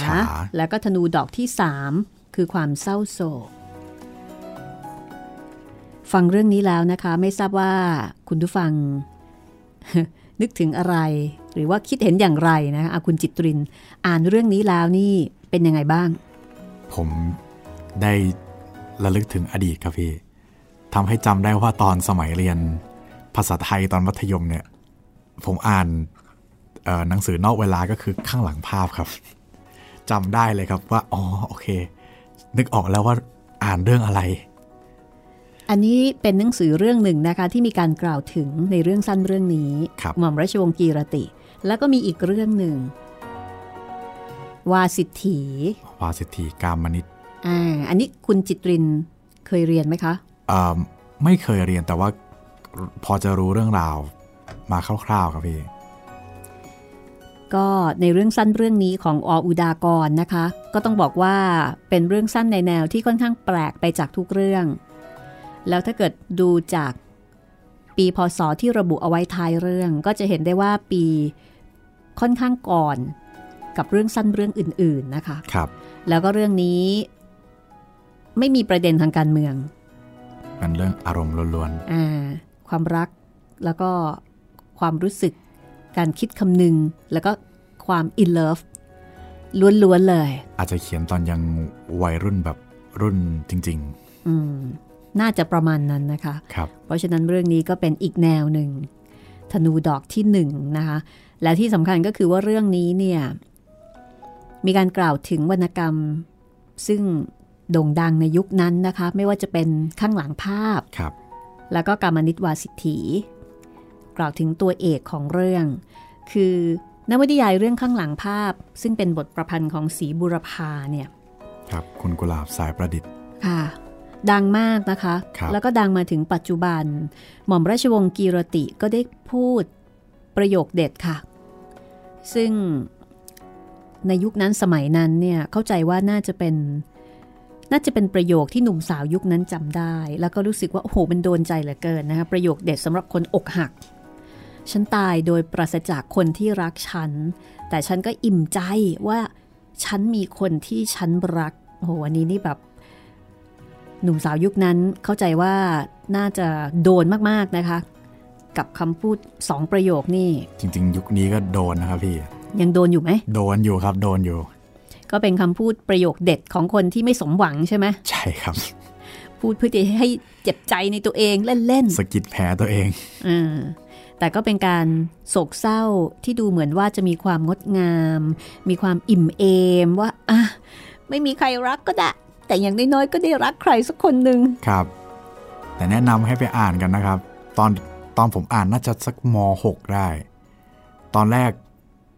ฉาแล้วก็ธนูดอกที่สามคือความเศร้าโศกฟังเรื่องนี้แล้วนะคะไม่ทราบว่าคุณผู้ฟัง นึกถึงอะไรหรือว่าคิดเห็นอย่างไรนะคะคุณจิตรินอ่านเรื่องนี้แล้วนี่เป็นยังไงบ้างผมได้ระลึกถึงอดีตครับพี่ทำให้จำได้ว่าตอนสมัยเรียนภาษาไทยตอนมัธยมเนี่ยผมอ่านหนังสือนอกเวลาก็คือข้างหลังภาพครับจำได้เลยครับว่าอ๋อโอเคนึกออกแล้วว่าอ่านเรื่องอะไรอันนี้เป็นหนังสือเรื่องหนึ่งนะคะที่มีการกล่าวถึงในเรื่องสั้นเรื่องนี้หม่อมราชวงศ์กีรติแล้วก็มีอีกเรื่องหนึ่งวาสิทธีกามนิตอันนี้คุณจิตรินเคยเรียนไหมคะไม่เคยเรียนแต่ว่าพอจะรู้เรื่องราวมาคร่าวๆครับพี่ก็ในเรื่องสั้นเรื่องนี้ของอ.อุดากรนะคะก็ต้องบอกว่าเป็นเรื่องสั้นในแนวที่ค่อนข้างแปลกไปจากทุกเรื่องแล้วถ้าเกิดดูจากปีพ.ศ.ที่ระบุเอาไว้ท้ายเรื่องก็จะเห็นได้ว่าปีค่อนข้างก่อนกับเรื่องสั้นเรื่องอื่นๆนะคะครับแล้วก็เรื่องนี้ไม่มีประเด็นทางการเมืองเป็นเรื่องอารมณ์ล้วนๆความรักแล้วก็ความรู้สึกการคิดคำนึงแล้วก็ความอินเลิฟล้วนๆเลยอาจจะเขียนตอนยังวัยรุ่นแบบรุ่นจริงๆน่าจะประมาณนั้นนะคะครับเพราะฉะนั้นเรื่องนี้ก็เป็นอีกแนวหนึ่งธนูดอกที่หนึ่งนะคะและที่สำคัญก็คือว่าเรื่องนี้เนี่ยมีการกล่าวถึงวรรณกรรมซึ่งโด่งดังในยุคนั้นนะคะไม่ว่าจะเป็นข้างหลังภาพแล้วก็กามนิตวาสิทธีกล่าวถึงตัวเอกของเรื่องคือนวนิยายเรื่องข้างหลังภาพซึ่งเป็นบทประพันธ์ของศรีบุรพาเนี่ยครับคุณกุหลาบสายประดิษฐ์ค่ะดังมากนะคะแล้วก็ดังมาถึงปัจจุบันหม่อมราชวงศ์กีรติก็ได้พูดประโยคเด็ดค่ะซึ่งในยุคนั้นสมัยนั้นเนี่ยเข้าใจว่าน่าจะเป็นประโยคที่หนุ่มสาวยุคนั้นจำได้แล้วก็รู้สึกว่าโอ้โหมันโดนใจเหลือเกินนะคะประโยคเด็ดสำหรับคนอกหักฉันตายโดยปราศจากคนที่รักฉันแต่ฉันก็อิ่มใจว่าฉันมีคนที่ฉันรักโอ้โหอันนี้นี่แบบหนุ่มสาวยุคนั้นเข้าใจว่าน่าจะโดนมากๆนะคะกับคำพูด2ประโยคนี่จริงๆยุคนี้ก็โดนนะครับพี่ยังโดนอยู่ไหมโดนอยู่ครับโดนอยู่ก็เป็นคำพูดประโยคเด็ดของคนที่ไม่สมหวังใช่ไหมใช่ครับพูดเพื่อจะให้เจ็บใจในตัวเองเล่นๆสะกิดแผลตัวเองแต่ แต่ก็เป็นการโศกเศร้าที่ดูเหมือนว่าจะมีความงดงามมีความอิ่มเอมว่าอ่ะไม่มีใครรักก็ได้แต่อย่างน้อยๆก็ได้รักใครสักคนนึงครับแต่แนะนำให้ไปอ่านกันนะครับตอนผมอ่านน่าจะสักม.6 ได้ตอนแรก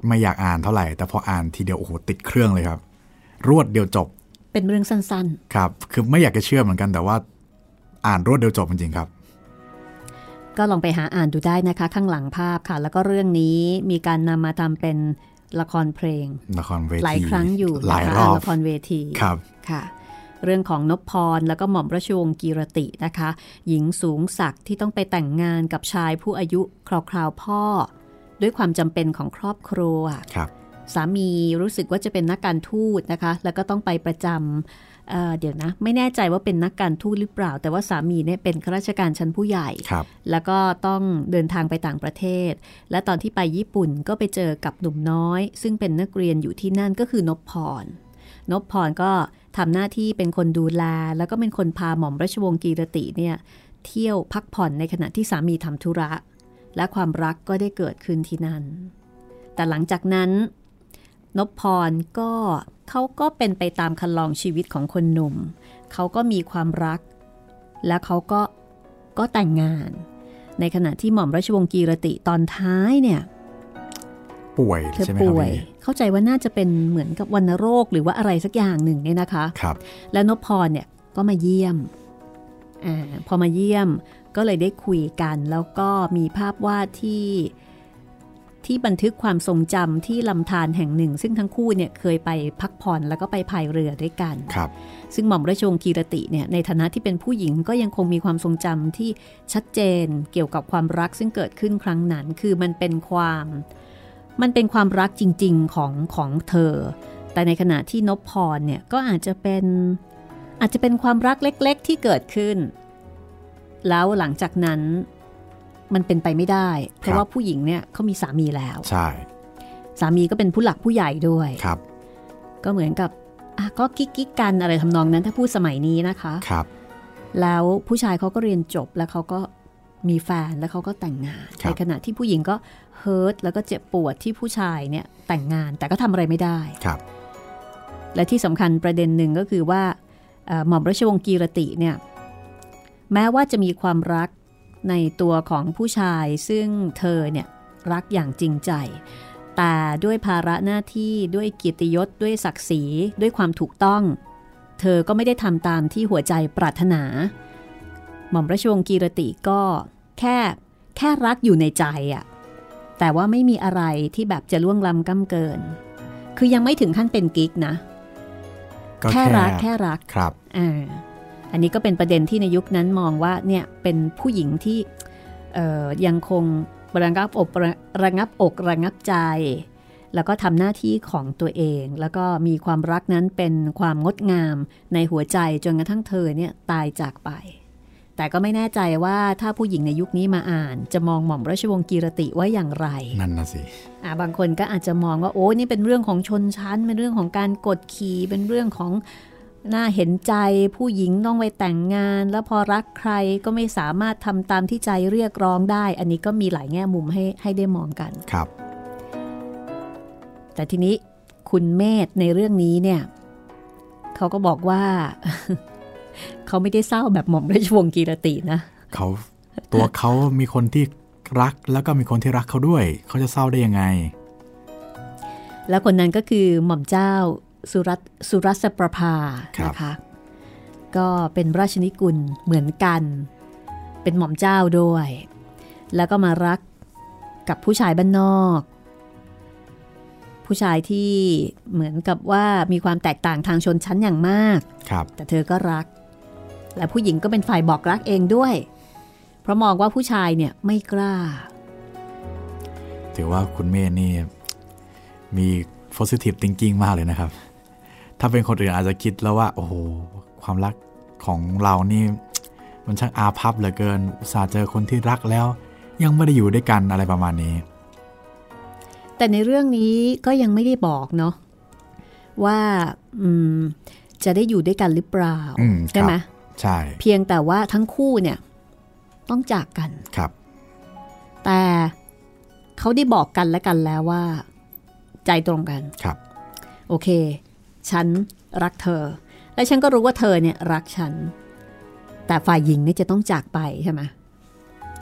ไม่อยากอ่านเท่าไหร่แต่พออ่านทีเดียวโอ้โหติดเครื่องเลยครับรวดเดียวจบเป็นเรื่องสั้นๆครับคือไม่อยากจะเชื่อเหมือนกันแต่ว่าอ่านรวดเดียวจบจริงๆครับก็ลองไปหาอ่านดูได้นะคะข้างหลังภาพค่ะแล้วก็เรื่องนี้มีการนำมาทำเป็นละครเพลงหลายครั้งอยู่หลายรอบละครเวทีครับค่ะเรื่องของนพพรแล้วก็หม่อมราชวงศ์กีรตินะคะหญิงสูงศักดิ์ที่ต้องไปแต่งงานกับชายผู้อายุคราวๆพ่อด้วยความจำเป็นของครอบครัวครับสามีรู้สึกว่าจะเป็นนักการทูตนะคะแล้วก็ต้องไปประจำเดี๋ยวนะไม่แน่ใจว่าเป็นนักการทูตหรือเปล่าแต่ว่าสามีเนี่ยเป็นข้าราชการชั้นผู้ใหญ่แล้วก็ต้องเดินทางไปต่างประเทศและตอนที่ไปญี่ปุ่นก็ไปเจอกับหนุ่มน้อยซึ่งเป็นนักเรียนอยู่ที่นั่นก็คือนพพรก็ทำหน้าที่เป็นคนดูแลแล้วก็เป็นคนพาหม่อมราชวงศ์กีรติเนี่ยเที่ยวพักผ่อนในขณะที่สามีทำธุระและความรักก็ได้เกิดขึ้นที่นั่นแต่หลังจากนั้นนพพรก็เขาก็เป็นไปตามคันลองชีวิตของคนหนุ่มเขาก็มีความรักและเขาก็แต่งงานในขณะที่หม่อมราชวงศ์กีรติตอนท้ายเนี่ยป่วยใช่ไหมครับเข้าใจว่าน่าจะเป็นเหมือนกับวัณโรคหรือว่าอะไรสักอย่างหนึ่งเนี่ยนะคะครับแล้วนพพรเนี่ยก็มาเยี่ยมพอมาเยี่ยมก็เลยได้คุยกันแล้วก็มีภาพวาดที่บันทึกความทรงจำที่ลำธารแห่งหนึ่งซึ่งทั้งคู่เนี่ยเคยไปพักผ่อนแล้วก็ไปพายเรือด้วยกันครับซึ่งหม่อมราชวงศ์กีรติเนี่ยในฐานะที่เป็นผู้หญิงก็ยังคงมีความทรงจำที่ชัดเจนเกี่ยวกับความรักซึ่งเกิดขึ้นครั้งนั้นคือมันเป็นความรักจริงๆของเธอแต่ในขณะที่นพพรเนี่ยก็อาจจะเป็นความรักเล็กๆที่เกิดขึ้นแล้วหลังจากนั้นมันเป็นไปไม่ได้เพราะว่าผู้หญิงเนี่ยเขามีสามีแล้วใช่สามีก็เป็นผู้หลักผู้ใหญ่ด้วยครับก็เหมือนกับก็กิ๊กกันอะไรทำนองนั้นถ้าพูดสมัยนี้นะคะครับแล้วผู้ชายเขาก็เรียนจบแล้วเขาก็มีแฟนแล้วเขาก็แต่งงานในขณะที่ผู้หญิงก็เฮิร์ตแล้วก็เจ็บปวดที่ผู้ชายเนี่ยแต่งงานแต่ก็ทำอะไรไม่ได้ครับและที่สำคัญประเด็นหนึ่งก็คือว่าหม่อมราชวงศ์กีรติเนี่ยแม้ว่าจะมีความรักในตัวของผู้ชายซึ่งเธอเนี่ยรักอย่างจริงใจแต่ด้วยภาระหน้าที่ด้วยเกียรติยศด้วยศักดิ์ศรีด้วยความถูกต้องเธอก็ไม่ได้ทำตามที่หัวใจปรารถนาหม่อมราชวงศ์กีรติก็แค่รักอยู่ในใจอ่ะแต่ว่าไม่มีอะไรที่แบบจะล่วงล้ำก้ำเกินคือยังไม่ถึงขั้นเป็นกิ๊กนะแค่รักครับอันนี้ก็เป็นประเด็นที่ในยุคนั้นมองว่าเนี่ยเป็นผู้หญิงที่ยังคงระงับอกใจแล้วก็ทำหน้าที่ของตัวเองแล้วก็มีความรักนั้นเป็นความงดงามในหัวใจจนกระทั่งเธอเนี่ยตายจากไปแต่ก็ไม่แน่ใจว่าถ้าผู้หญิงในยุคนี้มาอ่านจะมองหม่อมราชวงศ์กีรติว่าอย่างไรนั่นน่ะสิบางคนก็อาจจะมองว่าโอ้นี่เป็นเรื่องของชนชั้นเป็นเรื่องของการกดขี่เป็นเรื่องของน่าเห็นใจผู้หญิงต้องไปแต่งงานแล้วพอรักใครก็ไม่สามารถทำตามที่ใจเรียกร้องได้อันนี้ก็มีหลายแง่มุมให้ได้มองกันครับแต่ทีนี้คุณเมธในเรื่องนี้เนี่ยเขาก็บอกว่า เขาไม่ได้เศร้าแบบหม่อมราชวงศ์กีรตินะเขาตัวเขามีคนที่รักแล้วก็มีคนที่รักเขาด้วยเขาจะเศร้าได้ยังไงแล้วคนนั้นก็คือหม่อมเจ้าสุรัสประภานะคะก็เป็นราชินีกุลเหมือนกันเป็นหม่อมเจ้าด้วยแล้วก็มารักกับผู้ชายบ้านนอกผู้ชายที่เหมือนกับว่ามีความแตกต่างทางชนชั้นอย่างมากแต่เธอก็รักและผู้หญิงก็เป็นฝ่ายบอกรักเองด้วยเพราะมองว่าผู้ชายเนี่ยไม่กล้าถือว่าคุณเมธนี่มีpositive thinking มากเลยนะครับถ้าเป็นคนอื่นอาจจะคิดแล้วว่าโอ้โหความรักของเรานี่มันช่างอาภัพเหลือเกินอุตส่าห์เจอคนที่รักแล้วยังไม่ได้อยู่ด้วยกันอะไรประมาณนี้แต่ในเรื่องนี้ก็ยังไม่ได้บอกเนาะว่าจะได้อยู่ด้วยกันหรือเปล่าใช่ไหมใช่เพียงแต่ว่าทั้งคู่เนี่ยต้องจากกันครับ แต่เขาได้บอกกันและกันแล้วว่าใจตรงกันครับโอเคฉันรักเธอและฉันก็รู้ว่าเธอเนี่ยรักฉันแต่ฝ่ายหญิงนี่จะต้องจากไปใช่ไหม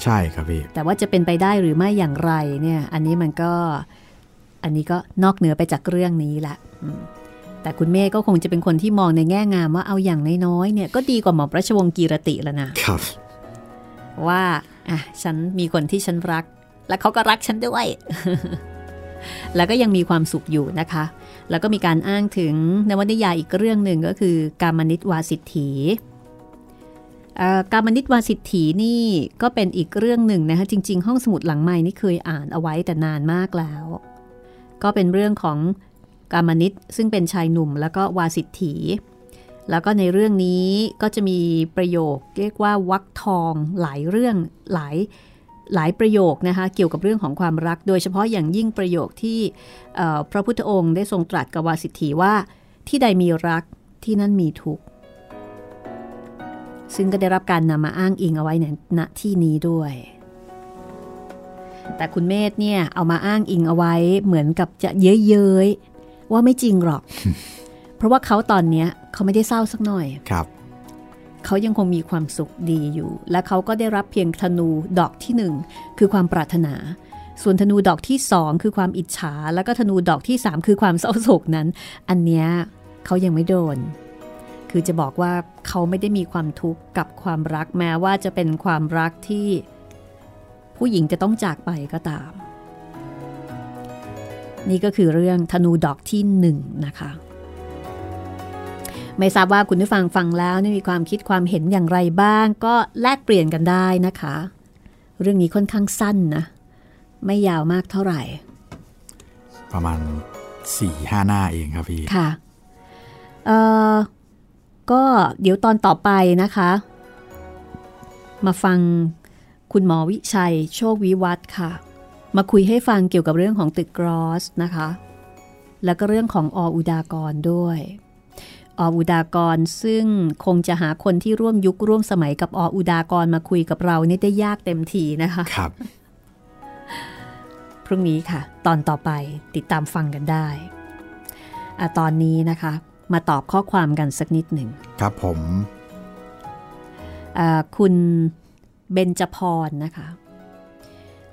ใช่ครับพี่แต่ว่าจะเป็นไปได้หรือไม่อย่างไรเนี่ยอันนี้ก็นอกเหนือไปจากเรื่องนี้ละแต่คุณเมฆก็คงจะเป็นคนที่มองในแง่งามว่าเอาอย่างน้อยๆเนี่ยก็ดีกว่าหมอประชวงกีรติแล้วนะครับว่าอ่ะฉันมีคนที่ฉันรักและเขาก็รักฉันด้วย แล้วก็ยังมีความสุขอยู่นะคะแล้วก็มีการอ้างถึงนวนิยายอีกเรื่องหนึ่งก็คือกามนิตวาสิทธีกามนิตวาสิทธีนี่ก็เป็นอีกเรื่องหนึ่งนะคะจริงๆห้องสมุดหลังใหม่นี่เคยอ่านเอาไว้แต่นานมากแล้วก็เป็นเรื่องของกามนิตซึ่งเป็นชายหนุ่มแล้วก็วาสิทธีแล้วก็ในเรื่องนี้ก็จะมีประโยคเรียกว่าวักทองหลายเรื่องหลายประโยคนะคะเกี่ยวกับเรื่องของความรักโดยเฉพาะอย่างยิ่งประโยคที่พระพุทธองค์ได้ทรงตรัสกับวาสิทธีว่าที่ใดมีรักที่นั่นมีทุกข์ซึ่งก็ได้รับการนำมาอ้างอิงเอาไว้ในณที่นี้ด้วยแต่คุณเมธเนี่ยเอามาอ้างอิงเอาไว้เหมือนกับจะเย้ยๆว่าไม่จริงหรอก เพราะว่าเขาตอนนี้เขาไม่ได้เศร้าสักหน่อยครับเขายังคงมีความสุขดีอยู่และเขาก็ได้รับเพียงธนูดอกที่1คือความปรารถนาส่วนธนูดอกที่2คือความอิจฉาแล้วก็ธนูดอกที่3คือความเศร้าโศกนั้นอันเนี้ยเขายังไม่โดนคือจะบอกว่าเขาไม่ได้มีความทุกข์กับความรักแม้ว่าจะเป็นความรักที่ผู้หญิงจะต้องจากไปก็ตามนี่ก็คือเรื่องธนูดอกที่1นะคะไม่ทราบว่าคุณผู้ฟังฟังแล้วมีความคิดความเห็นอย่างไรบ้างก็แลกเปลี่ยนกันได้นะคะเรื่องนี้ค่อนข้างสั้นนะไม่ยาวมากเท่าไหร่ประมาณ 4-5 หน้าเองครับพี่ค่ะก็เดี๋ยวตอนต่อไปนะคะมาฟังคุณหมอวิชัยโชควิวัฒน์ค่ะมาคุยให้ฟังเกี่ยวกับเรื่องของตึกกรอสนะคะแล้วก็เรื่องของอ.อุดากรด้วยอ.อุดากรซึ่งคงจะหาคนที่ร่วมยุคร่วมสมัยกับอ.อุดากรมาคุยกับเรานี่ได้ยากเต็มทีนะคะครับพรุ่งนี้ค่ะตอนต่อไปติดตามฟังกันได้ตอนนี้นะคะมาตอบข้อความกันสักนิดหนึ่งครับผมคุณเบญจพรนะคะ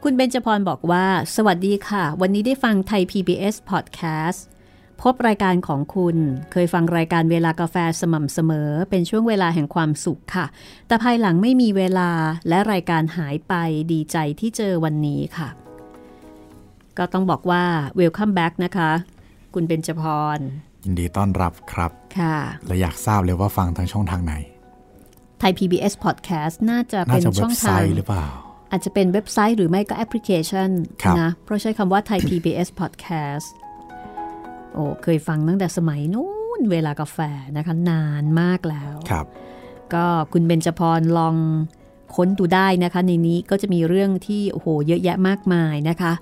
คุณเบญจพรบอกว่าสวัสดีค่ะวันนี้ได้ฟังไทย PBS Podcastพบรายการของคุณเคยฟังรายการเวลากาแฟสม่ำเสมอเป็นช่วงเวลาแห่งความสุขค่ะแต่ภายหลังไม่มีเวลาและรายการหายไปดีใจที่เจอวันนี้ค่ะก็ต้องบอกว่า Welcome back นะคะคุณเบญจพรยินดีต้อนรับครับค่ะและอยากทราบเลยว่าฟังทางช่องทางไหนไทย PBS Podcast น่าจะเป็นช่องทางหรือเปล่าอาจจะเป็นเว็บไซต์หรือไม่ก็แอปพลิเคชันนะเพราะใช้คำว่าไทย PBS Podcastโอ้เคยฟังตั้งแต่สมัยนู้นเวลากาแฟนะคะนานมากแล้วครับก็คุณเบญจพรลองค้นดูได้นะคะในนี้ก็จะมีเรื่องที่โอ้โหเยอะแยะมากมายนะคะ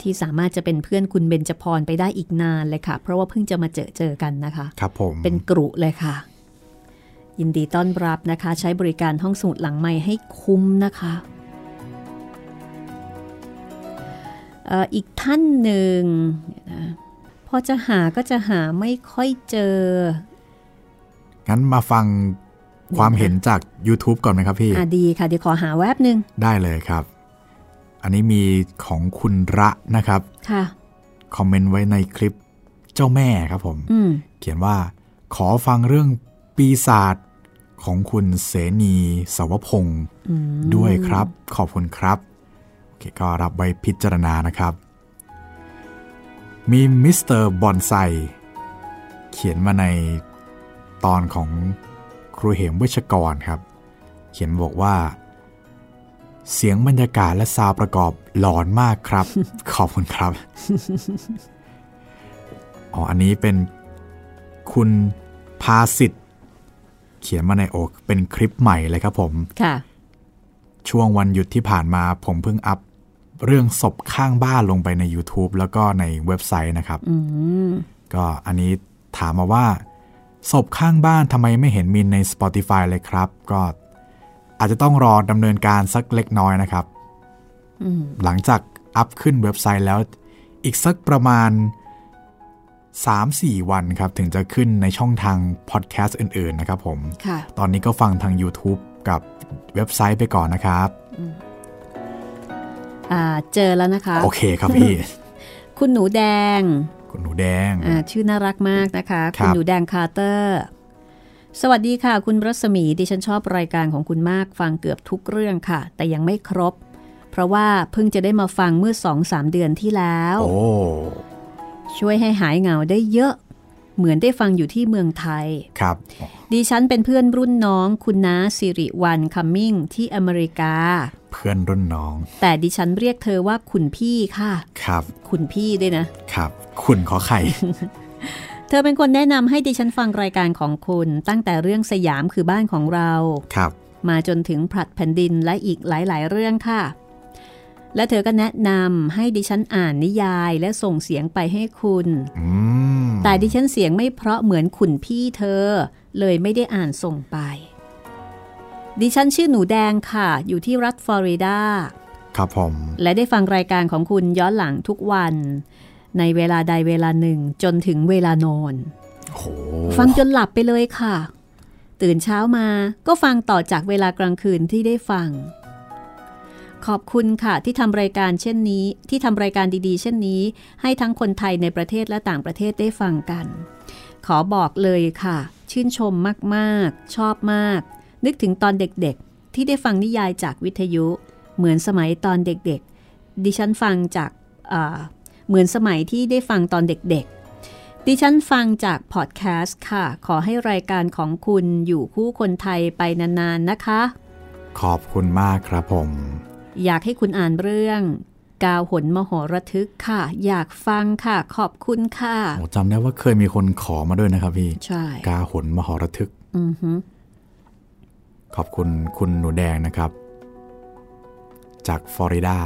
ที่สามารถจะเป็นเพื่อนคุณเบญจพรไปได้อีกนานเลยค่ะเพราะว่าเพิ่งจะมาเจอกันนะคะครับผมเป็นกรุเลยค่ะยินดีต้อนรับนะคะใช้บริการห้องสมุดหลังไมค์ให้คุ้มนะคะอีกท่านหนึ่งพอจะหาก็จะหาไม่ค่อยเจองั้นมาฟังความเห็นจาก YouTube ก่อนไหมครับพี่ดีค่ะเดี๋ยวขอหาแวบนึงได้เลยครับอันนี้มีของคุณระนะครับค่ะคอมเมนต์ไว้ในคลิปเจ้าแม่ครับผมเขียนว่าขอฟังเรื่องปีศาจของคุณเสนีสวพงศ์ด้วยครับขอบคุณครับโอเคก็รับไว้พิจารณานะครับมีมิสเตอร์บอนไซเขียนมาในตอนของครูเหมเวชกรครับเขียนบอกว่าเสียงบรรยากาศและซาวประกอบหลอนมากครับขอบคุณครับอันนี้เป็นคุณพาสิทธิ์เขียนมาในโอกเป็นคลิปใหม่เลยครับผมค่ะช่วงวันหยุดที่ผ่านมาผมเพิ่งอัพเรื่องศพข้างบ้านลงไปใน YouTube แล้วก็ในเว็บไซต์นะครับก็อันนี้ถามมาว่าศพข้างบ้านทำไมไม่เห็นมีใน Spotify เลยครับก็อาจจะต้องรอดำเนินการสักเล็กน้อยนะครับ หลังจากอัพขึ้นเว็บไซต์แล้วอีกสักประมาณ 3-4 วันครับถึงจะขึ้นในช่องทางพอดแคสต์อื่นๆนะครับผมตอนนี้ก็ฟังทาง YouTube กับเว็บไซต์ไปก่อนนะครับเจอแล้วนะคะโอเคครับพี่ คุณหนูแดงคุณหนูแดงชื่อน่ารักมากนะคะ คุณหนูแดงคาร์เตอร์สวัสดีค่ะคุณรัศมีดิฉันชอบรายการของคุณมากฟังเกือบทุกเรื่องค่ะแต่ยังไม่ครบเพราะว่าเพิ่งจะได้มาฟังเมื่อ 2-3 เดือนที่แล้วช่วยให้หายเหงาได้เยอะเหมือนได้ฟังอยู่ที่เมืองไทยครับดิฉันเป็นเพื่อนรุ่นน้องคุณน้าสิริวรรณคัมมิ่งที่อเมริกาเพื่อนรุ่นน้องแต่ดิฉันเรียกเธอว่าคุณพี่ค่ะครับคุณพี่ด้วยนะครับคุณขอไข่ เธอเป็นคนแนะนำให้ดิฉันฟังรายการของคุณตั้งแต่เรื่องสยามคือบ้านของเราครับมาจนถึงผลัดแผ่นดินและอีกหลายๆเรื่องค่ะและเธอก็แนะนำให้ดิฉันอ่านนิยายและส่งเสียงไปให้คุณแต่ดิฉันเสียงไม่เพราะเหมือนคุณพี่เธอเลยไม่ได้อ่านส่งไปดิฉันชื่อหนูแดงค่ะอยู่ที่รัฐฟลอริดาครับผมและได้ฟังรายการของคุณย้อนหลังทุกวันในเวลาใดเวลาหนึ่งจนถึงเวลานอนฟังจนหลับไปเลยค่ะตื่นเช้ามาก็ฟังต่อจากเวลากลางคืนที่ได้ฟังขอบคุณค่ะที่ทำรายการดีๆเช่นนี้ให้ทั้งคนไทยในประเทศและต่างประเทศได้ฟังกันขอบอกเลยค่ะชื่นชมมากๆชอบมากนึกถึงตอนเด็กๆที่ได้ฟังนิยายจากวิทยุเหมือนสมัยตอนเด็กๆดิฉันฟังจากเหมือนสมัยที่ได้ฟังตอนเด็กๆดิฉันฟังจากพอดแคสต์ค่ะขอให้รายการของคุณอยู่คู่คนไทยไปนานๆนะคะขอบคุณมากครับผมอยากให้คุณอ่านเรื่องกาวหนมโหระทึกค่ะอยากฟังค่ะขอบคุณค่ะจำได้ว่าเคยมีคนขอมาด้วยนะครับพี่ใช่กาวหนมโหระทึกขอบคุณคุณหนูแดงนะครับจากฟลอริดา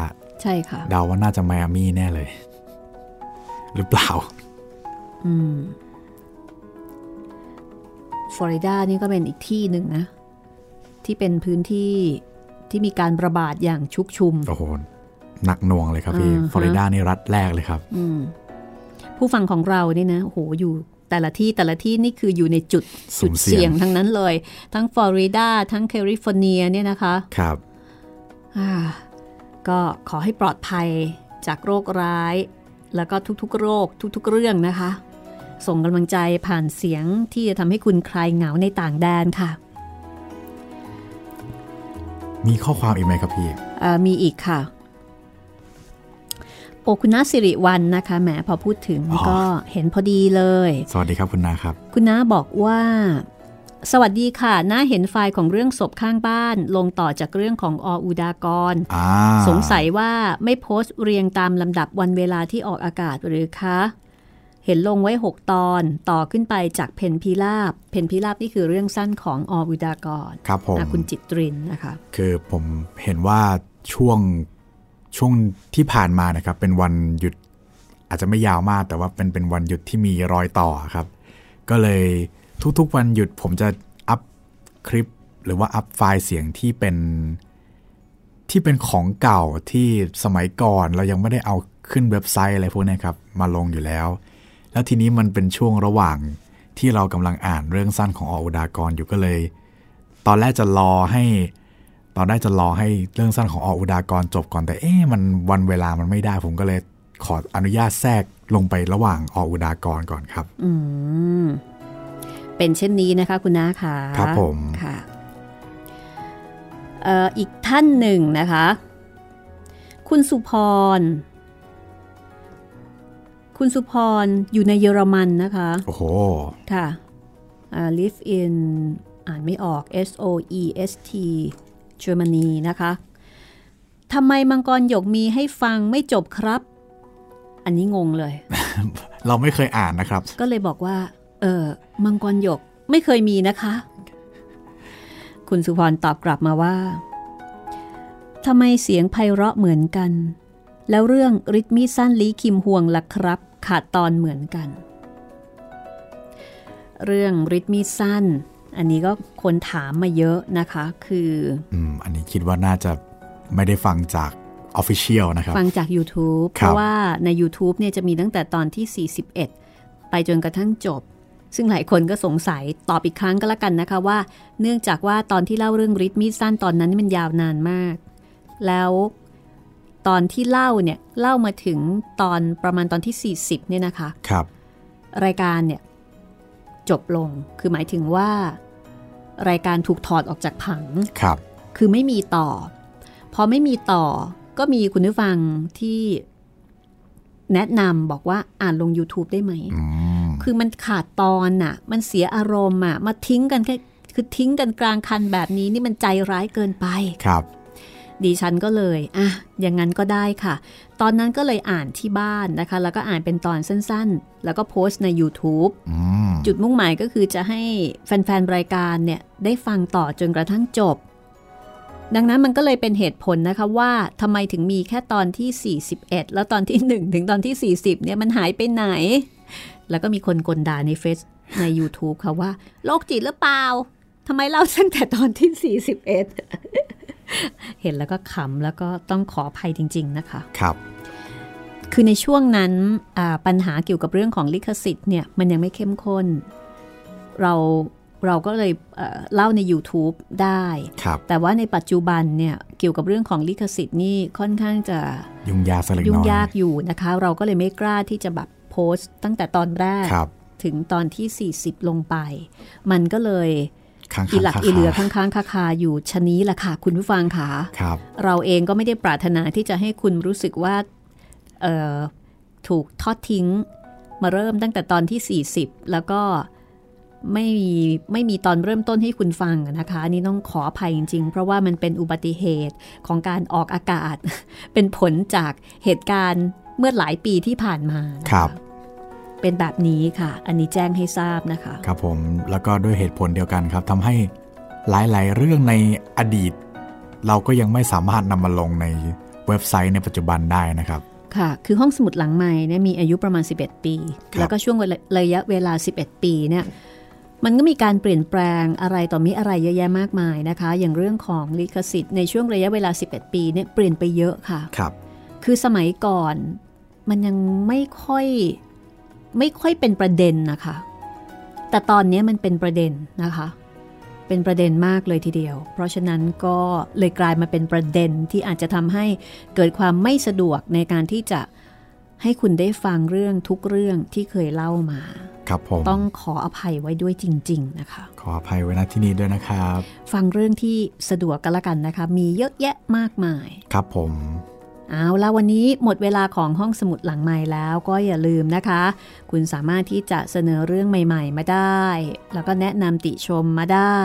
ใช่ค่ะเดาว่าน่าจะไมอามี่แน่เลยหรือเปล่าฟลอริดานี่ก็เป็นอีกที่หนึ่งนะที่เป็นพื้นที่ที่มีการระบาดอย่างชุกชุมโอ้โหหนักหน่วงเลยครับพี่ฟลอริดานี่รัฐแรกเลยครับผู้ฟังของเรานี่นะโอ้โหอยู่แต่ละที่นี่คืออยู่ในจุดเสี่ยงทั้งนั้นเลยทั้งฟลอริดาทั้งแคลิฟอร์เนียเนี่ยนะคะครับก็ขอให้ปลอดภัยจากโรคร้ายแล้วก็ทุกๆโรคทุกๆเรื่องนะคะส่งกำลังใจผ่านเสียงที่จะทำให้คุณคลายเหงาในต่างแดนค่ะมีข้อความอีกไหมครับพี่มีอีกค่ะโอคุณน้าสิริวรรณนะคะแหมพอพูดถึงก็เห็นพอดีเลยสวัสดีครับคุณน้าครับคุณน้าบอกว่าสวัสดีค่ะน้าเห็นไฟล์ของเรื่องศพข้างบ้านลงต่อจากเรื่องของออุดากรสงสัยว่าไม่โพสต์เรียงตามลำดับวันเวลาที่ออกอากาศหรือคะเห็นลงไว้6ตอนต่อขึ้นไปจากเพนพิราบนี่คือเรื่องสั้นของออุดากรครับผมคุณจิตรินนะคะคือผมเห็นว่าช่วงที่ผ่านมานะครับเป็นวันหยุดอาจจะไม่ยาวมากแต่ว่าเป็นวันหยุดที่มีรอยต่อครับก็เลยทุกๆวันหยุดผมจะอัพคลิปหรือว่าอัพไฟล์เสียงที่เป็นของเก่าที่สมัยก่อนเรายังไม่ได้เอาขึ้นเว็บไซต์อะไรพวกนี้ครับมาลงอยู่แล้วทีนี้มันเป็นช่วงระหว่างที่เรากำลังอ่านเรื่องสั้นของออุดากรอยู่ก็เลยตอนแรกจะรอให้เรื่องสั้นของออุดากรจบก่อนแต่มันวันเวลามันไม่ได้ผมก็เลยขออนุญาตแทรกลงไประหว่างออุดากรก่อนครับเป็นเช่นนี้นะคะคุณน้าค่ะครับผมค่ะอีกท่านหนึ่งนะคะคุณสุพรอยู่ในเยอรมันนะคะโอ้โหค่ะlive in อ่านไม่ออก soest Germany นะคะทำไมมังกรหยกมีให้ฟังไม่จบครับอันนี้งงเลย เราไม่เคยอ่านนะครับก็เลยบอกว่ามังกรหยกไม่เคยมีนะคะคุณสุพรตอบกลับมาว่าทำไมเสียงไพเราะเหมือนกันแล้วเรื่องริทมิสั้นลี้คิมฮวงล่ะครับขาดตอนเหมือนกันเรื่องริทมิสั้นอันนี้ก็คนถามมาเยอะนะคะคืออันนี้คิดว่าน่าจะไม่ได้ฟังจาก Official นะครับฟังจาก YouTube เพราะว่าใน YouTube เนี่ยจะมีตั้งแต่ตอนที่41ไปจนกระทั่งจบซึ่งหลายคนก็สงสัยตอบอีกครั้งก็แล้วกันนะคะว่าเนื่องจากว่าตอนที่เล่าเรื่องฤทธิ์มีดสั้นตอนนั้นมันยาวนานมากแล้วตอนที่เล่าเนี่ยเล่ามาถึงตอนประมาณตอนที่40เนี่ยนะคะครับรายการเนี่ยจบลงคือหมายถึงว่ารายการถูกถอดออกจากผังครับคือไม่มีต่อพอไม่มีต่อก็มีคุณผู้ฟังที่แนะนำบอกว่าอ่านลง YouTube ได้ไหมคือมันขาดตอนน่ะมันเสียอารมณ์อ่ะมาทิ้งกันแค่คือทิ้งกันกลางคันแบบนี้นี่มันใจร้ายเกินไปครับดิฉันก็เลยอ่ะอย่างนั้นก็ได้ค่ะตอนนั้นก็เลยอ่านที่บ้านนะคะแล้วก็อ่านเป็นตอนสั้นๆแล้วก็โพสต์ใน YouTube จุดมุ่งหมายก็คือจะให้แฟนๆรายการเนี่ยได้ฟังต่อจนกระทั่งจบดังนั้นมันก็เลยเป็นเหตุผลนะคะว่าทำไมถึงมีแค่ตอนที่41แล้วตอนที่1ถึงตอนที่40เนี่ยมันหายไปไหนแล้วก็มีคนกลด่าในเฟซใน YouTube ค่ะว่าโรคจิตหรือเปล่าทำไมเล่าตั้งแต่ตอนที่41 เห็นแล้วก็ขำแล้วก็ต้องขออภัยจริงๆนะคะครับคือในช่วงนั้นปัญหาเกี่ยวกับเรื่องของลิขสิทธิ์เนี่ยมันยังไม่เข้มข้นเราก็เลยเล่าใน YouTube ได้แต่ว่าในปัจจุบันเนี่ยเกี่ยวกับเรื่องของลิขสิทธิ์นี่ค่อนข้างจะยุ่งยากอยู่นะคะเราก็เลยไม่กล้าที่จะแบบโพสต์ตั้งแต่ตอนแรกถึงตอนที่40ลงไปมันก็เลยอีหลักอีเหลือค้างๆคาๆอยู่ชะนี้แหละค่ะคุณผู้ฟังค่ะเราเองก็ไม่ได้ปรารถนาที่จะให้คุณรู้สึกว่าถูกทอดทิ้งมาเริ่มตั้งแต่ตอนที่40แล้วก็ไม่มีตอนเริ่มต้นให้คุณฟังนะคะอันนี้ต้องขออภัยจริงๆเพราะว่ามันเป็นอุบัติเหตุของการออกอากาศเป็นผลจากเหตุการณ์เมื่อหลายปีที่ผ่านมาครับเป็นแบบนี้ค่ะอันนี้แจ้งให้ทราบนะคะครับผมแล้วก็ด้วยเหตุผลเดียวกันครับทำให้หลายๆเรื่องในอดีตเราก็ยังไม่สามารถนำมาลงในเว็บไซต์ในปัจจุบันได้นะครับค่ะคือห้องสมุดหลังใหม่เนี่ยมีอายุประมาณ11ปีแล้วก็ช่วงระยะเวลา11ปีเนี่ยมันก็มีการเปลี่ยนแปลงอะไรต่อมีอะไรเยอะแยะมากมายนะคะอย่างเรื่องของลิขสิทธิ์ในช่วงระยะเวลา11ปีเนี่ยเปลี่ยนไปเยอะค่ะครับคือสมัยก่อนมันยังไม่ค่อยเป็นประเด็นนะคะแต่ตอนนี้มันเป็นประเด็นนะคะเป็นประเด็นมากเลยทีเดียวเพราะฉะนั้นก็เลยกลายมาเป็นประเด็นที่อาจจะทำให้เกิดความไม่สะดวกในการที่จะให้คุณได้ฟังเรื่องทุกเรื่องที่เคยเล่ามาต้องขออภัยไว้ด้วยจริงๆนะคะขออภัยไว้ณที่นี้ด้วยนะครับฟังเรื่องที่สะดวกกันละกันนะคะมีเยอะแยะมากมายครับผมเอาละวันนี้หมดเวลาของห้องสมุดหลังไมค์แล้วก็อย่าลืมนะคะคุณสามารถที่จะเสนอเรื่องใหม่ๆมาได้แล้วก็แนะนำติชมมาได้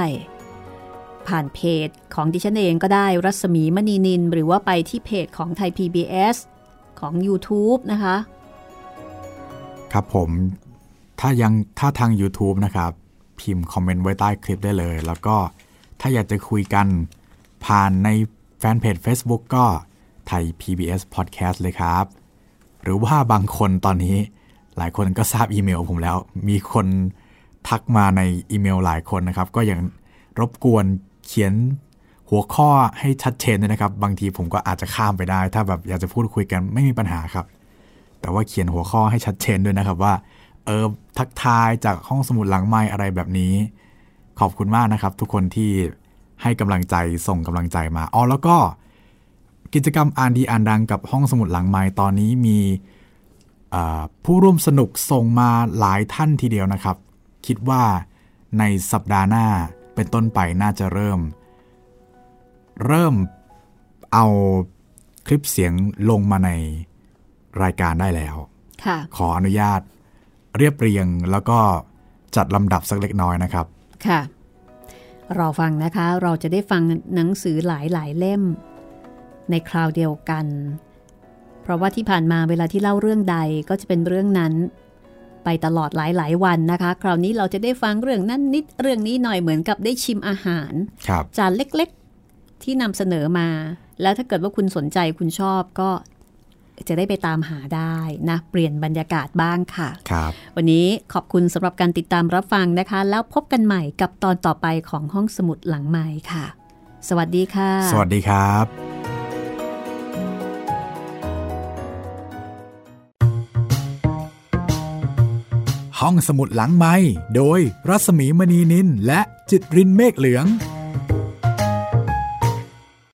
ผ่านเพจของดิฉันเองก็ได้รัศมีมณีนินหรือว่าไปที่เพจของไทย PBS ของ YouTube นะคะครับผมถ้าทาง YouTube นะครับพิมพ์คอมเมนต์ไว้ใต้คลิปได้เลยแล้วก็ถ้าอยากจะคุยกันผ่านในแฟนเพจ Facebook ก็ไทย PBS Podcast เลยครับหรือว่าบางคนตอนนี้หลายคนก็ทราบอีเมลผมแล้วมีคนทักมาในอีเมลหลายคนนะครับก็ยังรบกวนเขียนหัวข้อให้ชัดเจนนะครับบางทีผมก็อาจจะข้ามไปได้ถ้าแบบอยากจะพูดคุยกันไม่มีปัญหาครับแต่ว่าเขียนหัวข้อให้ชัดเจนด้วยนะครับว่าทักทายจากห้องสมุดหลังไมค์อะไรแบบนี้ขอบคุณมากนะครับทุกคนที่ให้กำลังใจส่งกำลังใจมาแล้วก็กิจกรรมอ่านดีอ่านดังกับห้องสมุดหลังไมค์ตอนนี้มีผู้ร่วมสนุกส่งมาหลายท่านทีเดียวนะครับคิดว่าในสัปดาห์หน้าเป็นต้นไปน่าจะเริ่มเอาคลิปเสียงลงมาในรายการได้แล้วขออนุญาตเรียบเรียงแล้วก็จัดลำดับสักเล็กน้อยนะครับค่ะรอฟังนะคะเราจะได้ฟังหนังสือหลายๆเล่มในคราวเดียวกันเพราะว่าที่ผ่านมาเวลาที่เล่าเรื่องใดก็จะเป็นเรื่องนั้นไปตลอดหลายๆวันนะคะคราวนี้เราจะได้ฟังเรื่องนั้นนิดเรื่องนี้หน่อยเหมือนกับได้ชิมอาหารจานเล็กๆที่นำเสนอมาแล้วถ้าเกิดว่าคุณสนใจคุณชอบก็จะได้ไปตามหาได้นะเปลี่ยนบรรยากาศบ้างค่ะครับวันนี้ขอบคุณสำหรับการติดตามรับฟังนะคะแล้วพบกันใหม่กับตอนต่อไปของห้องสมุดหลังไมค์ค่ะสวัสดีค่ะสวัสดีครับ ห้องสมุดหลังไมค์โดยรัศมีมณีนินและจิตรินเมฆเหลือง